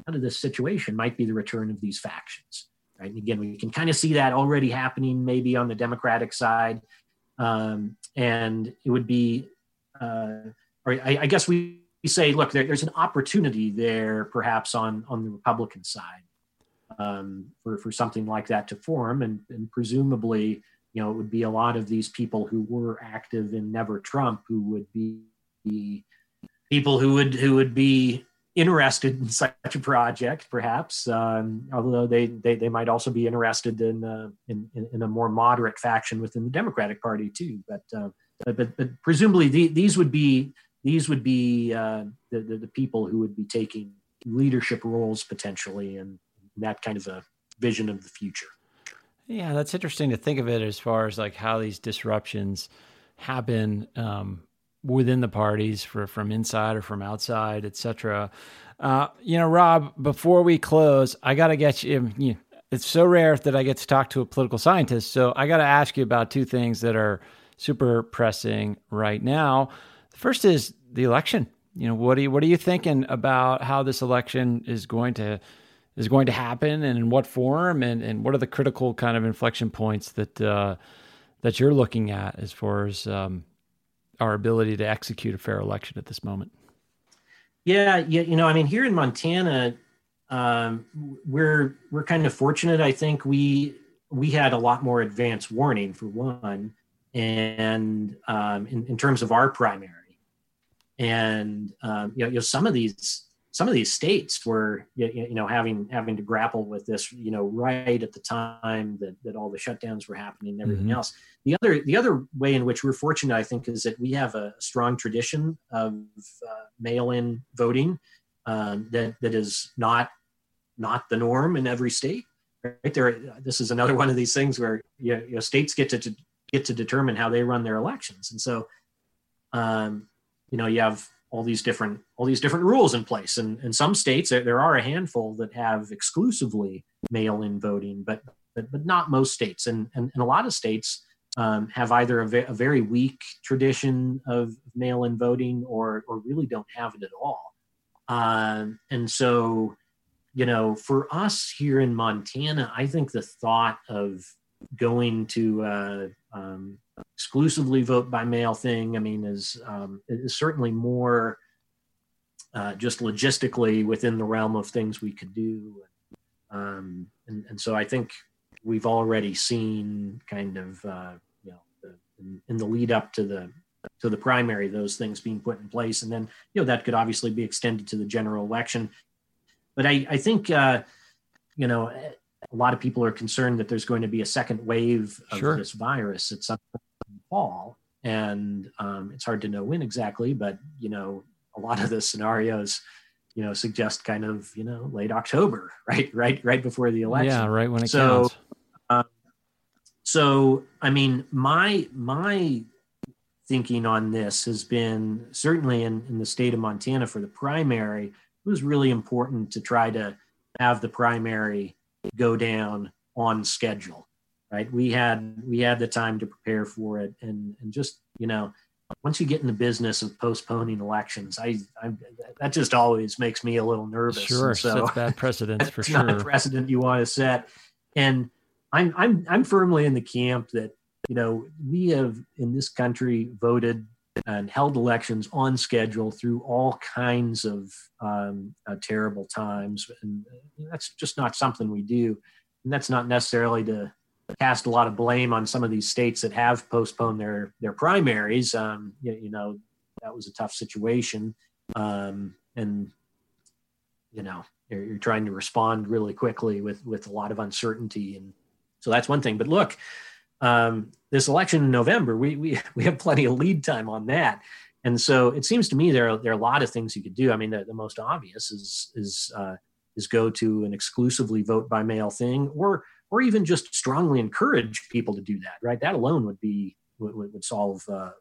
out of this situation might be the return of these factions. Right. And again, we can kind of see that already happening maybe on the Democratic side. Um, and it would be, uh, or I, I guess we, we say, look, there, there's an opportunity there perhaps on, on the Republican side um, for, for something like that to form. And, and presumably, you know, it would be a lot of these people who were active in Never Trump who would be people who would, who would be interested in such a project, perhaps, um, although they, they they might also be interested in, uh, in in a more moderate faction within the Democratic Party too. But uh, but but presumably the, these would be these would be uh, the, the, the people who would be taking leadership roles potentially in that kind of a vision of the future. Yeah, that's interesting to think of it as far as like how these disruptions happen um, within the parties for, from inside or from outside, et cetera. Uh, you know, Rob, before we close, I got to get you, you – it's so rare that I get to talk to a political scientist. So I got to ask you about two things that are super pressing right now. The first is the election. You know, what are you, what are you thinking about how this election is going to is going to happen and in what form, and, and what are the critical kind of inflection points that uh, that you're looking at as far as um, our ability to execute a fair election at this moment? Yeah, you, you know, I mean, here in Montana, Um, we're we're kind of fortunate. I think we we had a lot more advance warning for one, and um, in, in terms of our primary, and um, you know, you know some of these some of these states were you, you know having having to grapple with this you know right at the time that, that all the shutdowns were happening and everything mm-hmm. else. The other the other way in which we're fortunate, I think, is that we have a strong tradition of uh, mail-in voting um, that that is not. not the norm in every state, right? There, this is another one of these things where you know, you know states get to, to get to determine how they run their elections, and so, um, you know, you have all these different all these different rules in place, and in some states there, there are a handful that have exclusively mail-in voting, but but, but not most states, and and, and a lot of states um, have either a, ve- a very weak tradition of mail-in voting, or or really don't have it at all, um, and so. You know, for us here in Montana, I think the thought of going to uh, um, exclusively vote by mail thing, I mean, is um, is certainly more uh, just logistically within the realm of things we could do. Um, and, and so I think we've already seen kind of, uh, you know, the, in, in the lead up to the to the primary, those things being put in place. And then, you know, that could obviously be extended to the general election. But I, I think, uh, you know, a lot of people are concerned that there's going to be a second wave of sure. this virus at some point in the fall. And um, it's hard to know when exactly, but, you know, a lot of the scenarios, you know, suggest kind of, you know, late October, right, right, right before the election. Yeah, right when it so, counts. Uh, so, I mean, my, my thinking on this has been certainly in, in the state of Montana for the primary. It was really important to try to have the primary go down on schedule, right? We had we had the time to prepare for it, and, and just you know, once you get in the business of postponing elections, I, I that just always makes me a little nervous. Sure, so that's bad precedent for sure. It's not a precedent you want to set, and I'm I'm I'm firmly in the camp that you know we have in this country voted and held elections on schedule through all kinds of um, uh, terrible times. And that's just not something we do. And that's not necessarily to cast a lot of blame on some of these states that have postponed their, their primaries. Um, you, you know, that was a tough situation. Um, and, you know, you're, you're trying to respond really quickly with, with a lot of uncertainty. And so that's one thing, but look, Um, this election in November, we we we have plenty of lead time on that, and so it seems to me there are, there are a lot of things you could do. I mean, the, the most obvious is is uh, is go to an exclusively vote by mail thing, or or even just strongly encourage people to do that. Right, that alone would be would, would solve uh,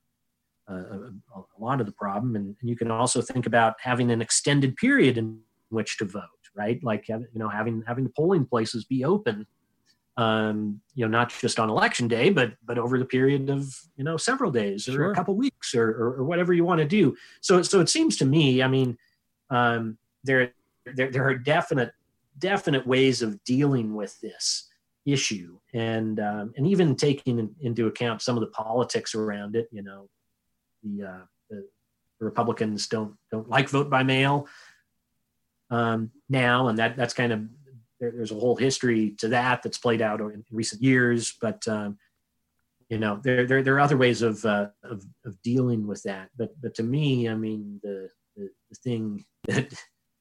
a, a, a lot of the problem. And, and you can also think about having an extended period in which to vote. Right, like you know having having the polling places be open. Um, you know, not just on election day, but but over the period of you know several days or sure. a couple weeks or, or or whatever you want to do. So so it seems to me, I mean, um, there there there are definite definite ways of dealing with this issue, and um, and even taking in, into account some of the politics around it. You know, the, uh, the Republicans don't don't like vote by mail um, now, and that that's kind of. There's a whole history to that that's played out in recent years, but um, you know there, there there are other ways of, uh, of of dealing with that. But but to me, I mean the the, the thing that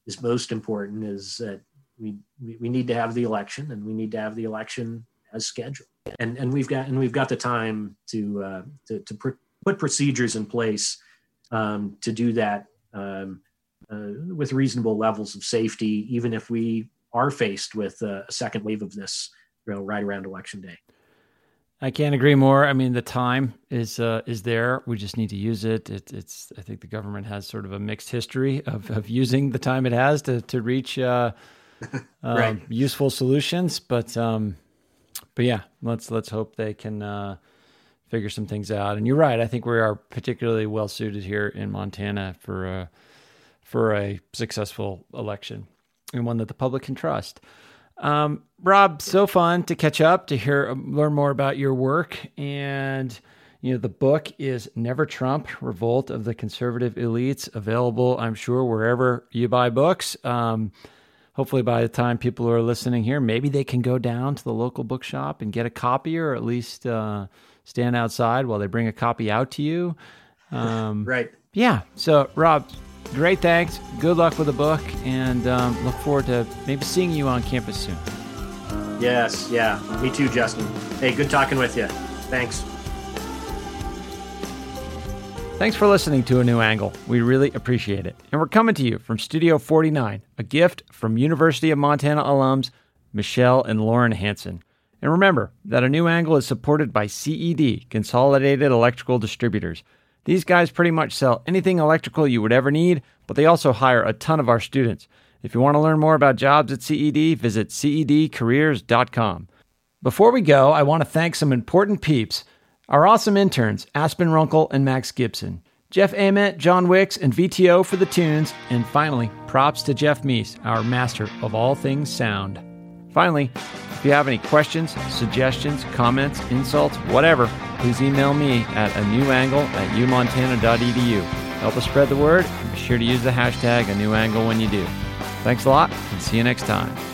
is most important is that we, we we need to have the election, and we need to have the election as scheduled. And and we've got and we've got the time to uh, to to pr- put procedures in place um, to do that um, uh, with reasonable levels of safety, even if we are faced with a second wave of this, you know, right around Election Day. I can't agree more. I mean, the time is uh, is there. We just need to use it. it. It's I think the government has sort of a mixed history of of using the time it has to to reach uh, uh, right. useful solutions. But um, but yeah, let's let's hope they can uh, figure some things out. And you're right. I think we are particularly well suited here in Montana for uh, for a successful election and one that the public can trust. Um, Rob, so fun to catch up, to hear, learn more about your work. And, you know, the book is Never Trump: Revolt of the Conservative Elites, available, I'm sure, wherever you buy books. Um, hopefully by the time people are listening here, maybe they can go down to the local bookshop and get a copy, or at least, uh, stand outside while they bring a copy out to you. Um, right. Yeah. So Rob, great, thanks. Good luck with the book, and um, look forward to maybe seeing you on campus soon. Yes, yeah, me too, Justin. Hey, good talking with you. Thanks. Thanks for listening to A New Angle. We really appreciate it. And we're coming to you from Studio forty-nine, a gift from University of Montana alums Michelle and Lauren Hansen. And remember that A New Angle is supported by C E D, Consolidated Electrical Distributors. These guys pretty much sell anything electrical you would ever need, but they also hire a ton of our students. If you want to learn more about jobs at C E D, visit C E D careers dot com. Before we go, I want to thank some important peeps. Our awesome interns, Aspen Runkle and Max Gibson, Jeff Ament, John Wicks, and V T O for the tunes, and finally, props to Jeff Meese, our master of all things sound. Finally, if you have any questions, suggestions, comments, insults, whatever, please email me at a new angle at u montana dot e d u. Help us spread the word, and be sure to use the hashtag A New Angle when you do. Thanks a lot, and see you next time.